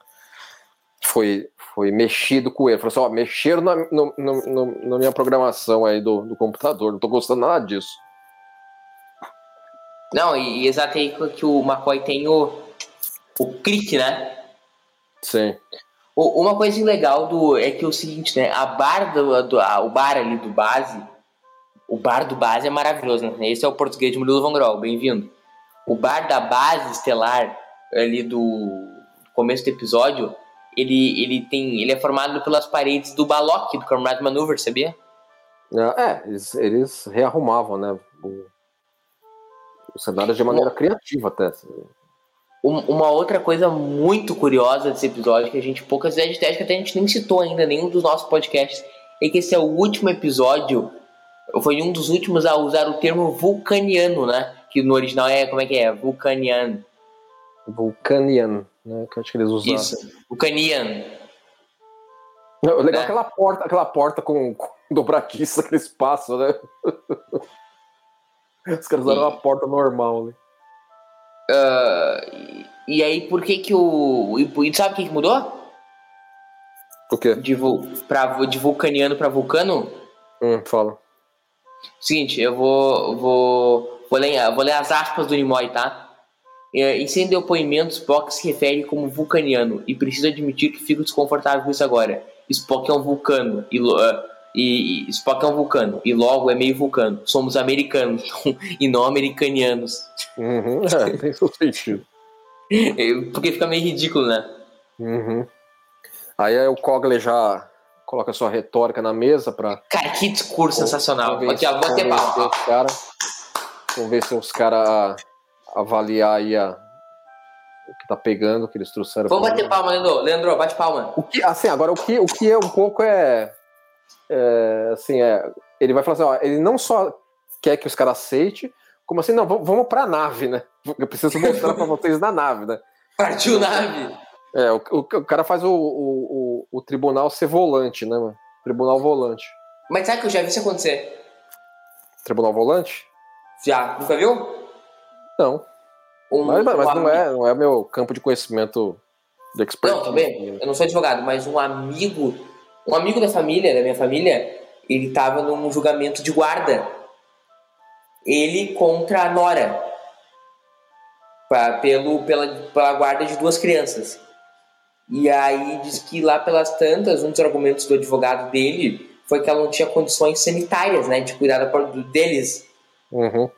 Foi, foi mexido com ele. Falou assim, ó, mexeram na, no, no, no, na minha programação aí do, do computador, não tô gostando nada disso. Não, e exato aí que o McCoy tem o, o clique, né? Sim. O, uma coisa legal do, é que é o seguinte, né? A bar do, do, a, o bar ali do base, o bar do base é maravilhoso, né? Esse é o português de Murilo Van Grol, bem-vindo. O bar da base estelar ali do começo do episódio, ele, ele, tem, ele é formado pelas paredes do Balok, do Comrade Maneuver, sabia? É, eles, eles rearrumavam, né? O... O cenário de maneira uma, criativa até. Uma outra coisa muito curiosa desse episódio, que a gente poucas vezes até a gente nem citou ainda, nenhum dos nossos podcasts, é que esse é o último episódio, foi um dos últimos a usar o termo vulcaniano, né? Que no original é, como é que é? Vulcanian. Vulcanian, né? Que eu acho que eles usaram. Isso, Vulcanian. Não, legal é. aquela porta, aquela porta com, com dobraquiça que eles passam, né? Os caras usaram uma porta normal, né? Uh, e aí, por que que o... E sabe o que que mudou? O quê? De, vul, pra, de vulcaniano pra vulcano? Hum, fala. Seguinte, eu vou... vou, vou, ler, vou ler as aspas do Nimoy, tá? Em sem depoimentos, Spock se refere como vulcaniano, e preciso admitir que fico desconfortável com isso agora. Spock é um vulcano, e, uh, e, e Spock é um vulcano, e logo é meio vulcano. Somos americanos, e não americanianos. Uhum, é, tem seu sentido. Porque fica meio ridículo, né? Uhum. Aí, aí o Cogley já coloca sua retórica na mesa pra... Cara, que discurso Con- sensacional. Aqui, ó, vou ter pau. Cara, convencer os caras... avaliar aí a... o que tá pegando, o que eles trouxeram. Vamos bater palma, Leandro. Leandro, bate palma. O que, assim, agora o que, o que é um pouco é, é... Assim, é... Ele vai falar assim, ó, ele não só quer que os caras aceitem, como assim, não, vamos, vamos pra nave, né? Eu preciso mostrar pra vocês na nave, né? Partiu nave! É, o, o, o cara faz o, o, o, o tribunal ser volante, né, mano? Tribunal volante. Mas sabe que eu já vi isso acontecer? Tribunal volante? Já. Nunca viu? Não. Um, mas mas um não, é, não é meu campo de conhecimento de expertise. Não, também. Eu não sou advogado, mas um amigo, um amigo da família, da minha família, ele tava num julgamento de guarda. Ele contra a nora. Pra, pelo, pela, pela guarda de duas crianças. E aí diz que lá pelas tantas, um dos argumentos do advogado dele foi que ela não tinha condições sanitárias, né? De cuidar da parte deles. Uhum.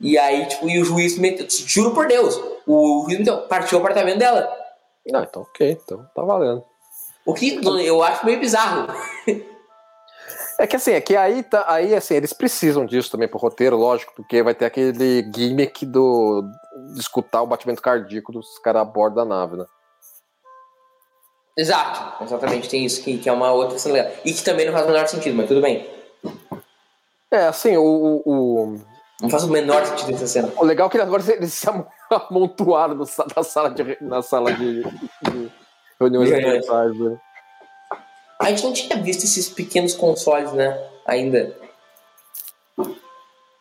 E aí, tipo, e o juiz meteu, juro por Deus, o juiz meteu, partiu o apartamento dela. Não, então ok, então tá valendo. O que eu acho meio bizarro. É que assim, é que aí, tá, aí assim, eles precisam disso também pro roteiro, lógico, porque vai ter aquele gimmick do, de escutar o batimento cardíaco dos caras a bordo da nave, né? Exato, exatamente, tem isso que, que é uma outra cena legal. E que também não faz o menor sentido, mas tudo bem. É, assim, o... o, o... Não faz o menor sentido dessa cena. O legal é que agora eles se amontoaram na sala de, na sala de, de reuniões é. Universitárias. Né? A gente não tinha visto esses pequenos consoles, né? Ainda.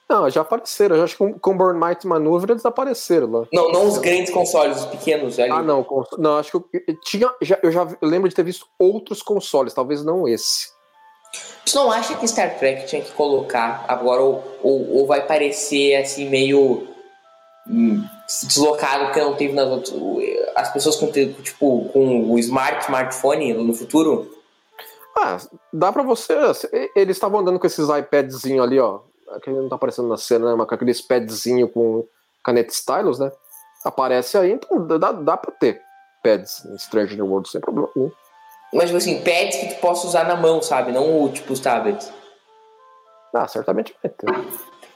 Não, já apareceram. Eu acho que com Burn Might Maneuver eles apareceram lá. Não, não os grandes consoles, os pequenos. Ali. Ah, não. Não, acho que eu, tinha, já, eu já lembro de ter visto outros consoles, talvez não esse. Tu não acha que Star Trek tinha que colocar agora ou, ou, ou vai parecer assim meio hum, deslocado porque não teve nas outras, as pessoas com, tipo, com o smart smartphone no futuro? Ah, dá pra você. Eles estavam andando com esses iPadzinhos ali, ó. Aquele não tá aparecendo na cena, né? Mas com aqueles padzinhos com caneta stylus, né? Aparece aí, então dá, dá pra ter pads em Stranger World sem problema nenhum. Mas, tipo assim, pads que tu possa usar na mão, sabe? Não, tipo, os tablets. Ah, certamente vai ter.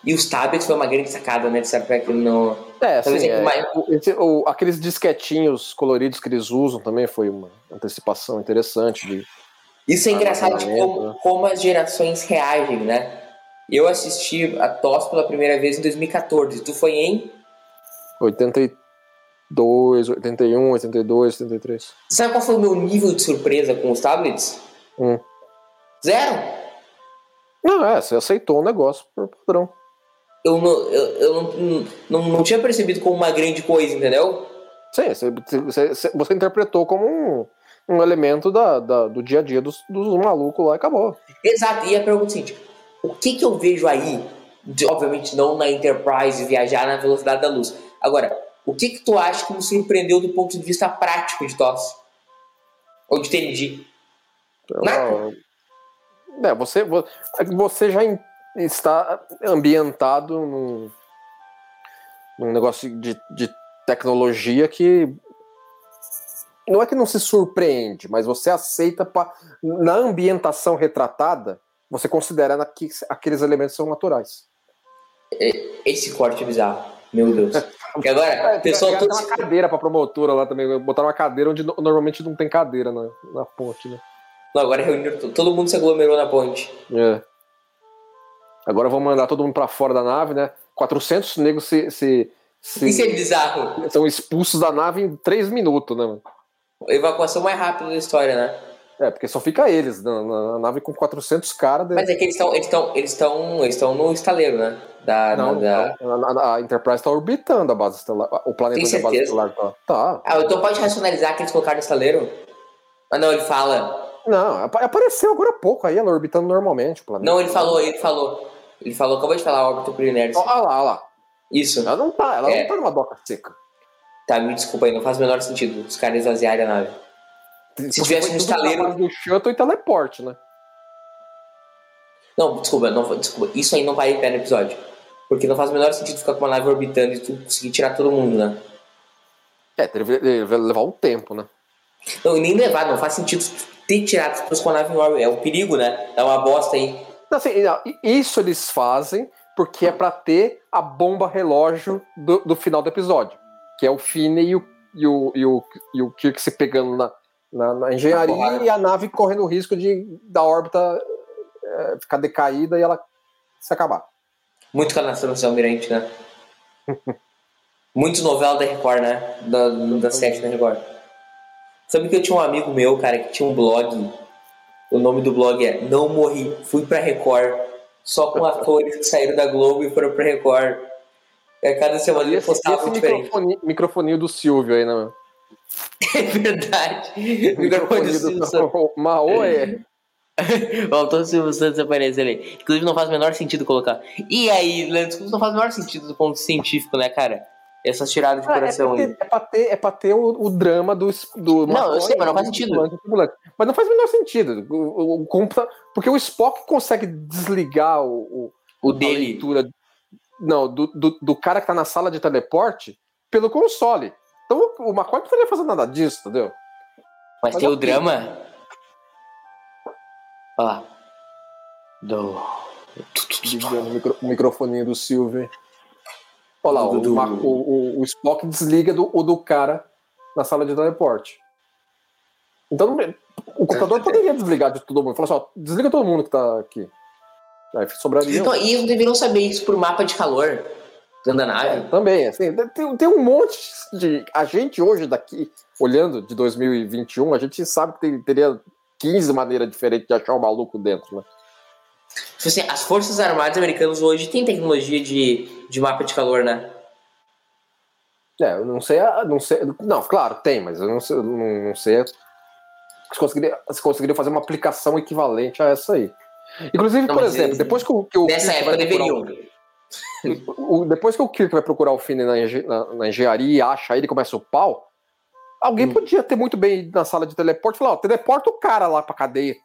E os tablets foi uma grande sacada, né? De Star Trek no... É, talvez sim. É. Mais... Esse, o, aqueles disquetinhos coloridos que eles usam também foi uma antecipação interessante. De... Isso é engraçado de como, como as gerações reagem, né? Eu assisti a T O S pela primeira vez em dois mil e catorze. Tu foi em... oitenta e três. oitenta e um, oitenta e dois, oitenta e três. Sabe qual foi o meu nível de surpresa com os tablets? Hum. Zero. Não, é, você aceitou o negócio por padrão. Eu, não, eu, eu não, não, não tinha percebido como uma grande coisa, entendeu? Sim, você, você, você interpretou como um, um elemento da, da, do dia a dia dos, dos malucos lá e acabou. Exato, e a pergunta é a seguinte: o que que eu vejo aí? De, obviamente não na Enterprise viajar na velocidade da luz. Agora, o que que tu acha que me surpreendeu do ponto de vista prático de T O S? Ou de T N G? É, você, você já está ambientado num, num negócio de, de tecnologia que não é que não se surpreende, mas você aceita pra, na ambientação retratada, você considera que aqueles elementos são naturais. Esse corte é bizarro. Meu Deus. Porque agora, é, pessoal, tem uma cadeira pra promotora lá também. Botaram uma cadeira onde normalmente não tem cadeira na, na ponte, né? Não, agora reuniram tudo. Todo mundo se aglomerou na ponte. É. Agora vão mandar todo mundo pra fora da nave, né? quatrocentos negros se... se, se Isso é bizarro. São expulsos da nave em três minutos, né, mano? Evacuação mais rápida da história, né? É, porque só fica eles na, na nave com quatrocentos caras. De... Mas é que eles estão eles eles estão, eles estão no estaleiro, né? Da, não, na, da... Não, a, a Enterprise está orbitando a base estelar. O planeta da base estelar tá. tá. Ah, então pode racionalizar que eles colocaram no estaleiro? Ah, não, ele fala. Não, apareceu agora há pouco aí, ela orbitando normalmente o planeta. Não, ele falou, ele falou. Ele falou, acabou de falar a órbita por inércia. Olha lá, olha lá. Isso. Ela não tá, ela é. não tá numa doca seca. Tá, me desculpa aí, não faz o menor sentido os caras esvaziarem a nave. Se tivesse um estaleiro do shuttle e teleporte, né? Não, desculpa, não, desculpa. Isso aí não vai pé no episódio. Porque não faz o menor sentido ficar com uma nave orbitando e tu conseguir tirar todo mundo, né? É, vai levar um tempo, né? Não, e nem levar, não faz sentido ter tirado depois com a nave em órbita. É um perigo, né? É uma bosta aí. Não, assim, isso eles fazem porque é pra ter a bomba relógio do, do final do episódio. Que é o Finney e o, e o, e o, e o Kirk se pegando na. Na, na engenharia ah, e a nave correndo o risco de da órbita é, ficar decaída e ela se acabar. Muito canastrão do Almirante, né? Muito novela da Record, né? Da, da série da Record. Sabe que eu tinha um amigo meu, cara, que tinha um blog. O nome do blog é Não Morri, Fui Pra Record. Só com atores que saíram da Globo e foram pra Record. E a cada semana ele postava um diferente. Microfoninho do Silvio aí, né, meu? É verdade. O microfone do Silvio Santos. Maô é. Faltou o Silvio Santos aparecer ali. Inclusive, não faz o menor sentido colocar. E aí, Leandro, não faz o menor sentido do ponto científico, né, cara? Essas tiradas de ah, coração é aí. É pra ter, é pra ter o, o drama do. do não, Maô, eu sei, mas não faz sentido. Mas não faz o menor sentido. O, o, o, porque o Spock consegue desligar o, o, o dele. A leitura, não, do, do, do cara que tá na sala de teleporte pelo console. Então o McCoy não poderia fazer nada disso, entendeu? Mas, Mas tem o aqui. Drama. Olha lá. Do. O microfoninho do Silvio. Olha lá, do, o, do... O, o, o Spock desliga do, o do cara na sala de teleporte. Então o computador poderia desligar de todo mundo. Falar assim, ó, desliga todo mundo que tá aqui. Aí sobraria. Então, eles deveriam saber isso por mapa de calor. Da nave. É, também, assim, tem, tem um monte de... A gente hoje daqui, olhando de dois mil e vinte e um, a gente sabe que tem, teria quinze maneiras diferentes de achar um maluco dentro, né? Assim, as Forças Armadas Americanas hoje têm tecnologia de, de mapa de calor, né? É, eu não sei... Não, sei, não claro, tem, mas eu não sei... Não sei se conseguiria, se conseguiria fazer uma aplicação equivalente a essa aí. Inclusive, não, por exemplo, eles, depois que o... Que nessa época deveriam... Depois que o Kirk vai procurar o Finney na, engen- na, na engenharia e acha ele, começa o pau. Alguém hum. podia ter muito bem ido na sala de teleporte e falar: ó, teleporta o cara lá pra cadeia.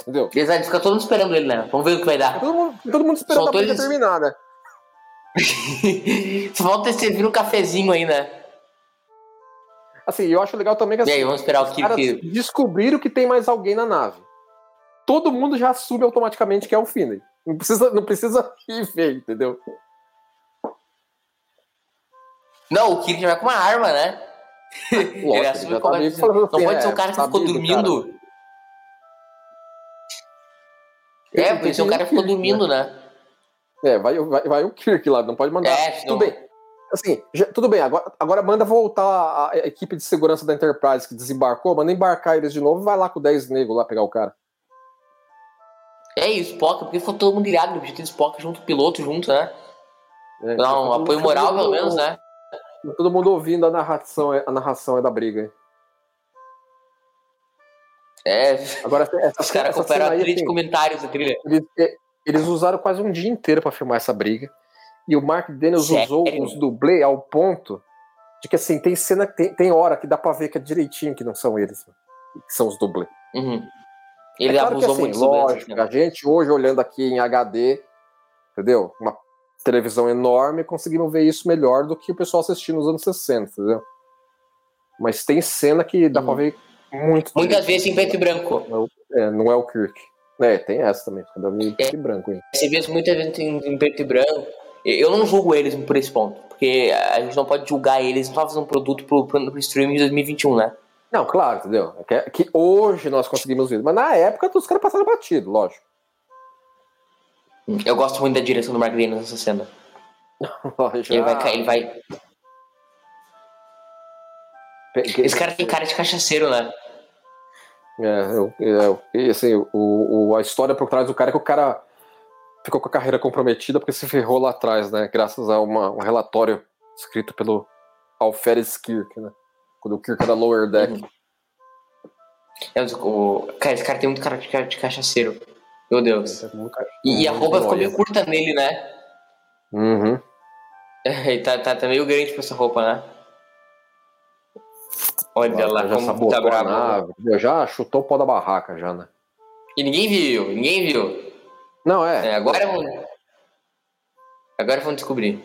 Entendeu? Exato, fica todo mundo esperando ele, né? Vamos ver o que vai dar. Todo mundo, todo mundo esperando a briga eles... terminar, né? Só falta servir um cafezinho aí, né? Assim, eu acho legal também que assim, e aí, vamos esperar o Kirk. Os caras descobriram que tem mais alguém na nave. Todo mundo já assume automaticamente que é o Finney. Não precisa, não precisa ir ver, entendeu? Não, o Kirk vai com uma arma, né? Lógico, ele assume como tá falando, não pode é, ser um cara que tá ficou amigo, dormindo. Cara. É, pode ser um cara que ficou dormindo, né? né? É, vai, vai, vai o Kirk lá, não pode mandar. É, tudo não... bem. Assim, já, tudo bem, agora, agora manda voltar a equipe de segurança da Enterprise que desembarcou, manda embarcar eles de novo e vai lá com dez negros lá pegar o cara. É, e o Spock, porque ficou todo mundo irado, porque tem Spock junto, piloto junto, né? É, dá um apoio moral, mundo, pelo menos, né? Todo mundo ouvindo a narração, a narração é da briga. É, agora, essa, os caras compraram a trilha de comentários da trilha. Eles, eles usaram quase um dia inteiro pra filmar essa briga. E o Mark Daniels Sério? usou os dublês ao ponto de que, assim, tem cena, tem, tem hora que dá pra ver que é direitinho que não são eles, que são os dublês. Uhum. Ele é claro abusou que, assim, muito lógico, sobre a gente hoje olhando aqui em H D, entendeu? Uma televisão enorme, conseguimos ver isso melhor do que o pessoal assistindo nos anos sessenta, entendeu? Mas tem cena que dá hum. pra ver muito. Muitas vezes em preto e branco. Não é, não é o Kirk. É, tem essa também, cada vez em preto e branco. Hein? Você vê muitas vezes em preto e branco. Eu não julgo eles por esse ponto, porque a gente não pode julgar eles, não tá fazendo um produto pro, pro streaming de dois mil e vinte e um, né? Não, claro, entendeu? Que, que hoje nós conseguimos ver. Mas na época, os caras passaram batido, lógico. Eu gosto muito da direção do Mark Daniels nessa cena. Ele vai cair, ele vai... Peguei. Esse cara tem cara de cachaceiro, né? É, é, assim, o, o, a história por trás do cara é que o cara ficou com a carreira comprometida porque se ferrou lá atrás, né? Graças a uma, um relatório escrito pelo Alferes Kirk, né? Quando o Kirk era Lower Deck. Uhum. É, o, cara, esse cara tem muito cara de, de cachaceiro. Meu Deus. É muito, e, e a roupa ficou meio curta nele, né? Uhum. É, tá, tá, tá meio grande pra essa roupa, né? Olha lá, já como tá bravo. Já chutou o pó da barraca, já, né? E ninguém viu, ninguém viu. Não, é. é agora vão... Agora vão descobrir.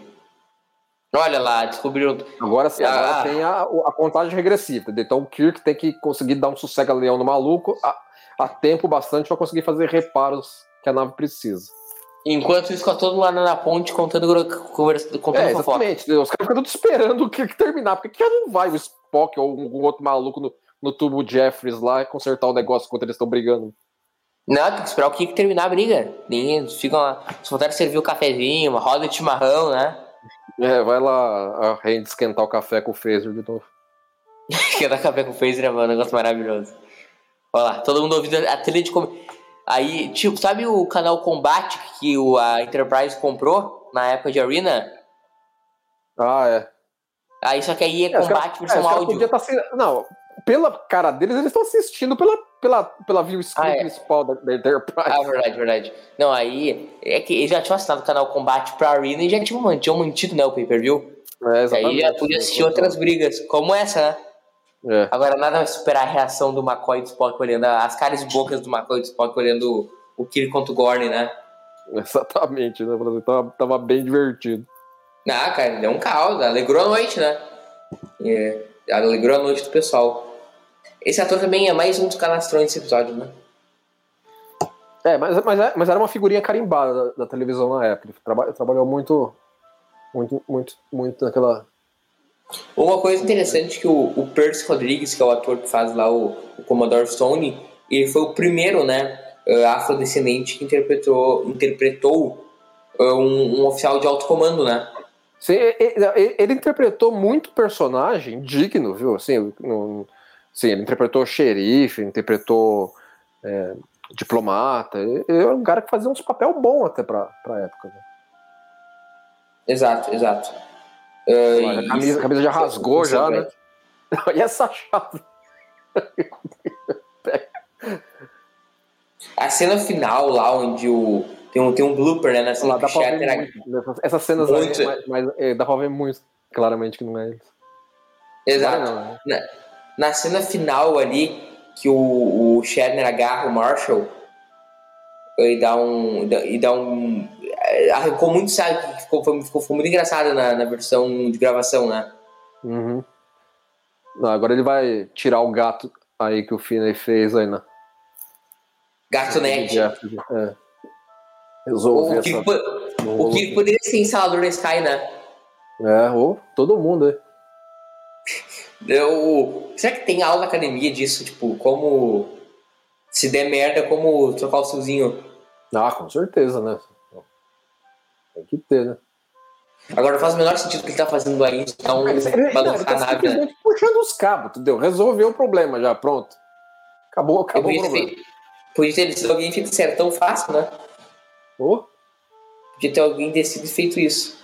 Olha lá, descobriram... Agora sim, agora ah, tem a, a contagem regressiva. Então o Kirk tem que conseguir dar um sossega-leão no maluco a, a tempo bastante pra conseguir fazer reparos que a nave precisa. Enquanto isso, fica todo lá na ponte contando conversa, contando é, exatamente. Fofoca. Os caras ficam todos esperando o Kirk terminar. Porque que não vai o Spock ou algum outro maluco no, no tubo Jeffries lá e consertar o negócio enquanto eles estão brigando? Não, tem que esperar o Kirk terminar a briga. Eles ficam lá, só vontade de servir o um cafezinho, uma roda de chimarrão, né? É, vai lá a Rand esquentar o café com o phaser de novo. Esquentar café com o phaser é um negócio maravilhoso. Olha lá, todo mundo ouvindo a trilha de... Com... Aí, tipo, sabe o canal Combate que a Enterprise comprou na época de Arena? Ah, é. Aí, só que aí é Combate é, versão é, áudio. Tá assistindo... Não, pela cara deles, eles estão assistindo pela, pela, pela view screen ah, é. principal da, da Enterprise. Ah, verdade, verdade. Não, aí é que eles já tinham assinado o canal Combate pra Arena e já tinham mantido, mantido né, o pay-per-view. É, exatamente. Aí já podia assistir outras brigas, como essa, né? É. Agora nada vai superar a reação do McCoy e do Spock olhando, as caras e bocas do McCoy e do Spock olhando o Kirk contra o Gorn, né? Exatamente, né? Tava, tava bem divertido. Ah, cara, deu um caos, alegrou a noite, né? É, alegrou a noite do pessoal. Esse ator também é mais um dos canastrões desse episódio, né? É, mas, mas, mas era uma figurinha carimbada da, da televisão na época. Ele traba, trabalhou muito, muito, muito, muito naquela... Uma coisa interessante que o, o Percy Rodrigues, que é o ator que faz lá o, o Commodore Stone, ele foi o primeiro, né, afrodescendente que interpretou, interpretou um, um oficial de alto comando, né? Sim, ele, ele interpretou muito personagem digno, viu? Assim, no, sim, ele interpretou xerife, interpretou é, diplomata. Ele era um cara que fazia uns papel bom até pra, pra época. Né? Exato, exato. Uh, Olha, a, camisa, a camisa já rasgou, isso, já, né? E essa chave? A cena final lá, onde o... tem um, tem um blooper, né? Na cena lá, dá pra ver muito, né? Essas cenas muito... aí, mas, mas, é, dá pra ver muito claramente que não é isso. Exato. Não, né? na, na cena final ali, que o, o Shatner agarra o Marshall e dá um... E dá um arrancou muito, sabe? Ficou, ficou, ficou muito engraçado na, na versão de gravação, né? Uhum. Não, agora ele vai tirar o gato aí que o Finney fez aí, né? Gato net. É. Resolveu. O que, essa... po... o que poderia ser instalador da Sky, né? É, ou todo mundo aí. Eu... Será que tem aula na academia disso? Tipo, como se der merda, como trocar o fiozinho? Ah, com certeza, né? Tem que ter, né? Agora não faz o menor sentido que ele tá fazendo aí, então balançar a nave, né? Puxando os cabos, entendeu? Resolveu o problema já, pronto. Acabou, acabou o problema. Ter, podia ter decidido alguém feito certo tão fácil, né? Oh? Podia ter alguém decidido e feito isso.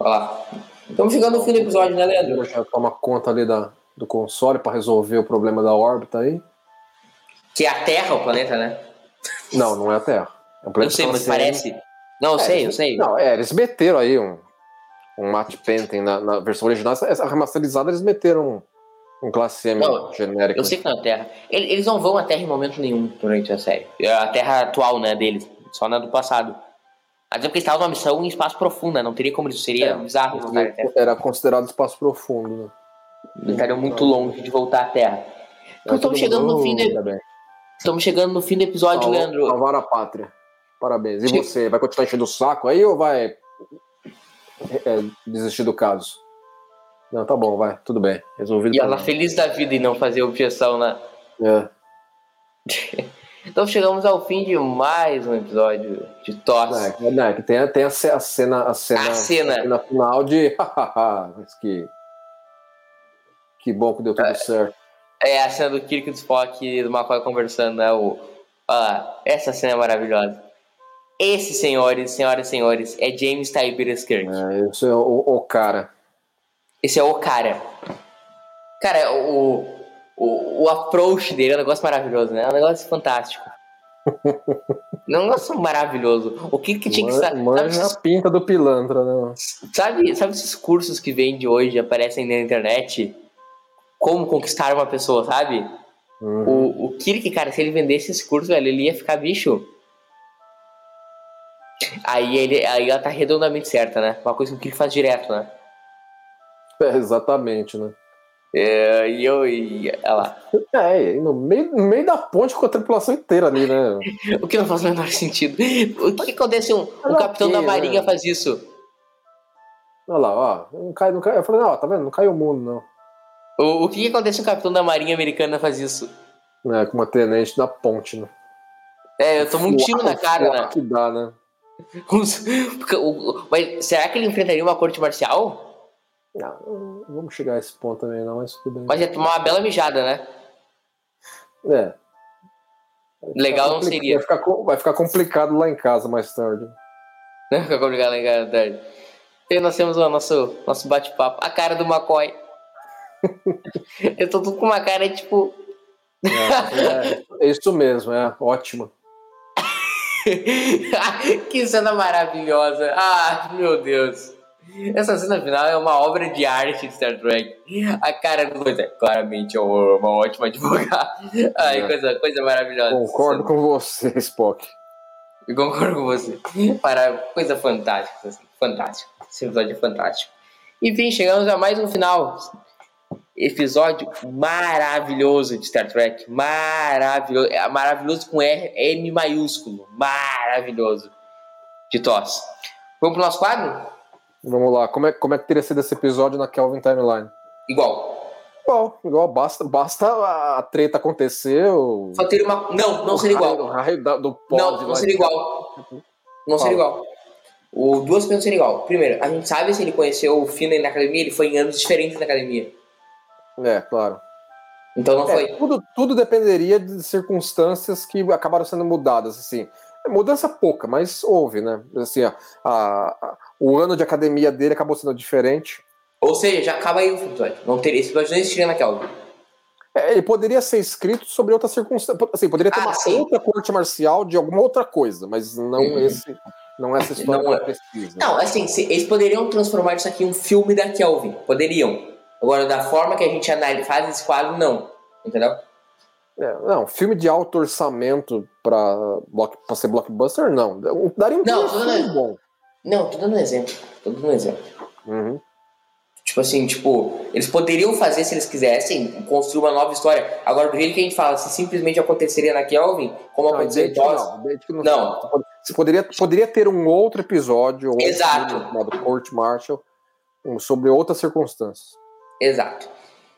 Olha lá. Estamos chegando no fim do episódio, né, Leandro? Deixa eu tomar conta ali da, do console pra resolver o problema da órbita aí. Que é a Terra, o planeta, né? Não, não é a Terra. É um planeta. Não sei, mas parece... Não, eu é, sei, eu sei. Não, é, eles meteram aí um, um matte painting na, na versão original. Essa remasterizada, eles meteram um, um classe M não, genérico. Eu sei que não é a Terra. Eles não vão à Terra em momento nenhum durante a série. A Terra atual, né, deles. Só na do passado. Até porque eles estavam numa missão em espaço profundo, né? Não teria como isso. Seria é, bizarro voltar à Terra. Era considerado espaço profundo, né? Eles estariam muito longe de voltar à Terra. Então estamos chegando no fim do... Né? Estamos chegando no fim do episódio, Salvo, Leandro. Salvar a pátria. Parabéns. E você, vai continuar enchendo o saco aí ou vai é, desistir do caso? Não, tá bom, vai, tudo bem. Resolvido. E ela mim. Feliz da vida em não fazer objeção, né? É. Então chegamos ao fim de mais um episódio de T O S. É, não, é que tem, tem a, a cena a cena, a cena. A cena final de... que, que bom que deu tudo é. certo. É a cena do Kirk, do Spock e do McCoy conversando, né? O, ah, essa cena é maravilhosa. Esse, senhores, senhoras e senhores, é James Tiberius Kirk. É, esse é o, o cara. Esse é o cara. Cara, o, o, o approach dele é um negócio maravilhoso, né? É um negócio fantástico. É um negócio maravilhoso. O que, que tinha que estar... Manja a pinta do pilantra, né? Sabe, sabe esses cursos que vêm de hoje, aparecem na internet? Como conquistar uma pessoa, sabe? Uhum. O, o Kirk, cara, se ele vendesse esse curso, velho, ele ia ficar bicho. Aí, ele, aí ela tá redondamente certa, né? Uma coisa que o Kirk faz direto, né? É, exatamente, né? É, e eu e ela. É, no meio, no meio da ponte com a tripulação inteira ali, né? O que não faz o menor sentido. O que acontece se um, um capitão que, da marinha, né, faz isso? Olha lá, ó. Não cai, não cai. Eu falei, ó, tá vendo? Não cai o mundo, não. O, o que, que acontece se um capitão da marinha americana faz isso? É, com uma tenente da ponte, né? É, eu tomo um tiro na cara, né? Que dá, né? Mas será que ele enfrentaria uma corte marcial? Não, não vamos chegar a esse ponto também, não, mas tudo bem. Mas ia tomar uma bela mijada, né? É. Legal não seria. Vai ficar, vai ficar complicado lá em casa mais tarde. Vai ficar complicado lá em casa mais tarde. E nós temos o nosso, nosso bate-papo. A cara do McCoy. Eu tô tudo com uma cara tipo... É, é isso mesmo, é ótimo. Que cena maravilhosa. Ah, meu Deus. Essa cena final é uma obra de arte de Star Trek. A cara do Luiz é claramente uma ótima advogada. Ai, é. coisa, coisa maravilhosa. Concordo com você, Spock. Eu concordo com você. Coisa fantástica. Fantástico. Esse episódio é fantástico. Enfim, chegamos a mais um final. Episódio maravilhoso de Star Trek. Maravilhoso. Maravilhoso com R, M maiúsculo. Maravilhoso. De T O S. Vamos pro nosso quadro? Vamos lá, como é, como é que teria sido esse episódio na Kelvin Timeline? Igual. Igual, igual, basta, basta a treta acontecer. O... Só teria uma. Não, não seria igual. O raio da, do pod não, não seria igual. De... Não seria igual. O, duas coisas não seriam igual. Primeiro, a gente sabe se ele conheceu o Finney na academia, ele foi em anos diferentes na academia. É, claro. Então não é, foi. Tudo, tudo dependeria de circunstâncias que acabaram sendo mudadas, assim. Mudança pouca, mas houve, né? Assim, a, a, o ano de academia dele acabou sendo diferente. Ou seja, já acaba aí o episódio. Não teria, esse episódio não existiria na Kelvin. É, ele poderia ser escrito sobre outra circunstância. Assim, poderia ter ah, uma sim. outra corte marcial de alguma outra coisa, mas não, hum. esse, não essa história não, que pesquisa. Não, assim, se, eles poderiam transformar isso aqui em um filme da Kelvin. Poderiam. Agora, da forma que a gente analisa, faz esse quadro, não. Entendeu? É, não, filme de alto orçamento pra, block, pra ser blockbuster, não. Daria um não, filme dando, bom. Não, tô dando um exemplo. Tô dando um exemplo. Uhum. Tipo assim, tipo, eles poderiam fazer se eles quisessem, construir uma nova história. Agora, do jeito que a gente fala, se simplesmente aconteceria na Kelvin, como não, aconteceu em T O S. Não, não, não. Você poderia, poderia ter um outro episódio, ou exato, outro filme chamado Court Martial, sobre outras circunstâncias. Exato.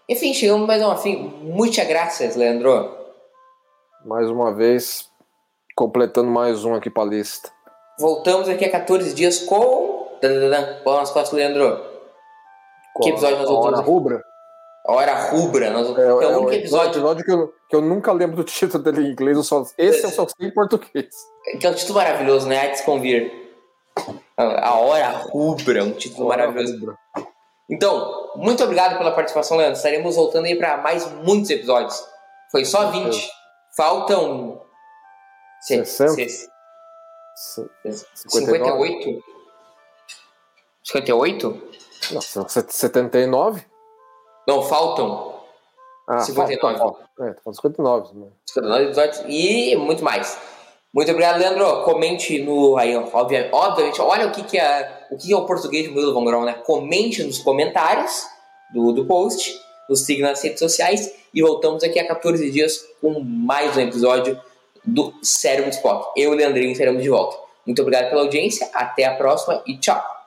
Enfim, chegamos mais uma fim. Muitas graças, Leandro. Mais uma vez, completando mais um aqui para a lista. Voltamos aqui a catorze dias com... Bola nas costas, Leandro. Qual? Que episódio nós voltamos? A Hora Rubra? A Hora Rubra. Nós... É, é, é o único episódio, episódio que, eu, que eu nunca lembro do título dele em inglês. Eu só... Esse eu só sei em português. Que é um título maravilhoso, né? A Desconvir. A Hora Rubra. Um título Hora maravilhoso. Rubra. Então, muito obrigado pela participação, Leandro. Estaremos voltando aí para mais muitos episódios. Foi só vinte. Faltam... sessenta? cinquenta e oito? cinquenta e oito? Nossa, setenta e nove? Não, faltam. Ah, cinquenta e nove. Faltam, faltam. É, faltam cinquenta e nove. Né? cinquenta e nove episódios e muito mais. Muito obrigado, Leandro. Comente no... Aí, obviamente, olha o que, que é... O que é o português de Murilo Von Grau, né? Comente nos comentários do, do post, nos siga nas redes sociais e voltamos aqui a catorze dias com mais um episódio do Cérebro de Spock. Eu e o Leandrinho estaremos de volta. Muito obrigado pela audiência, até a próxima e tchau!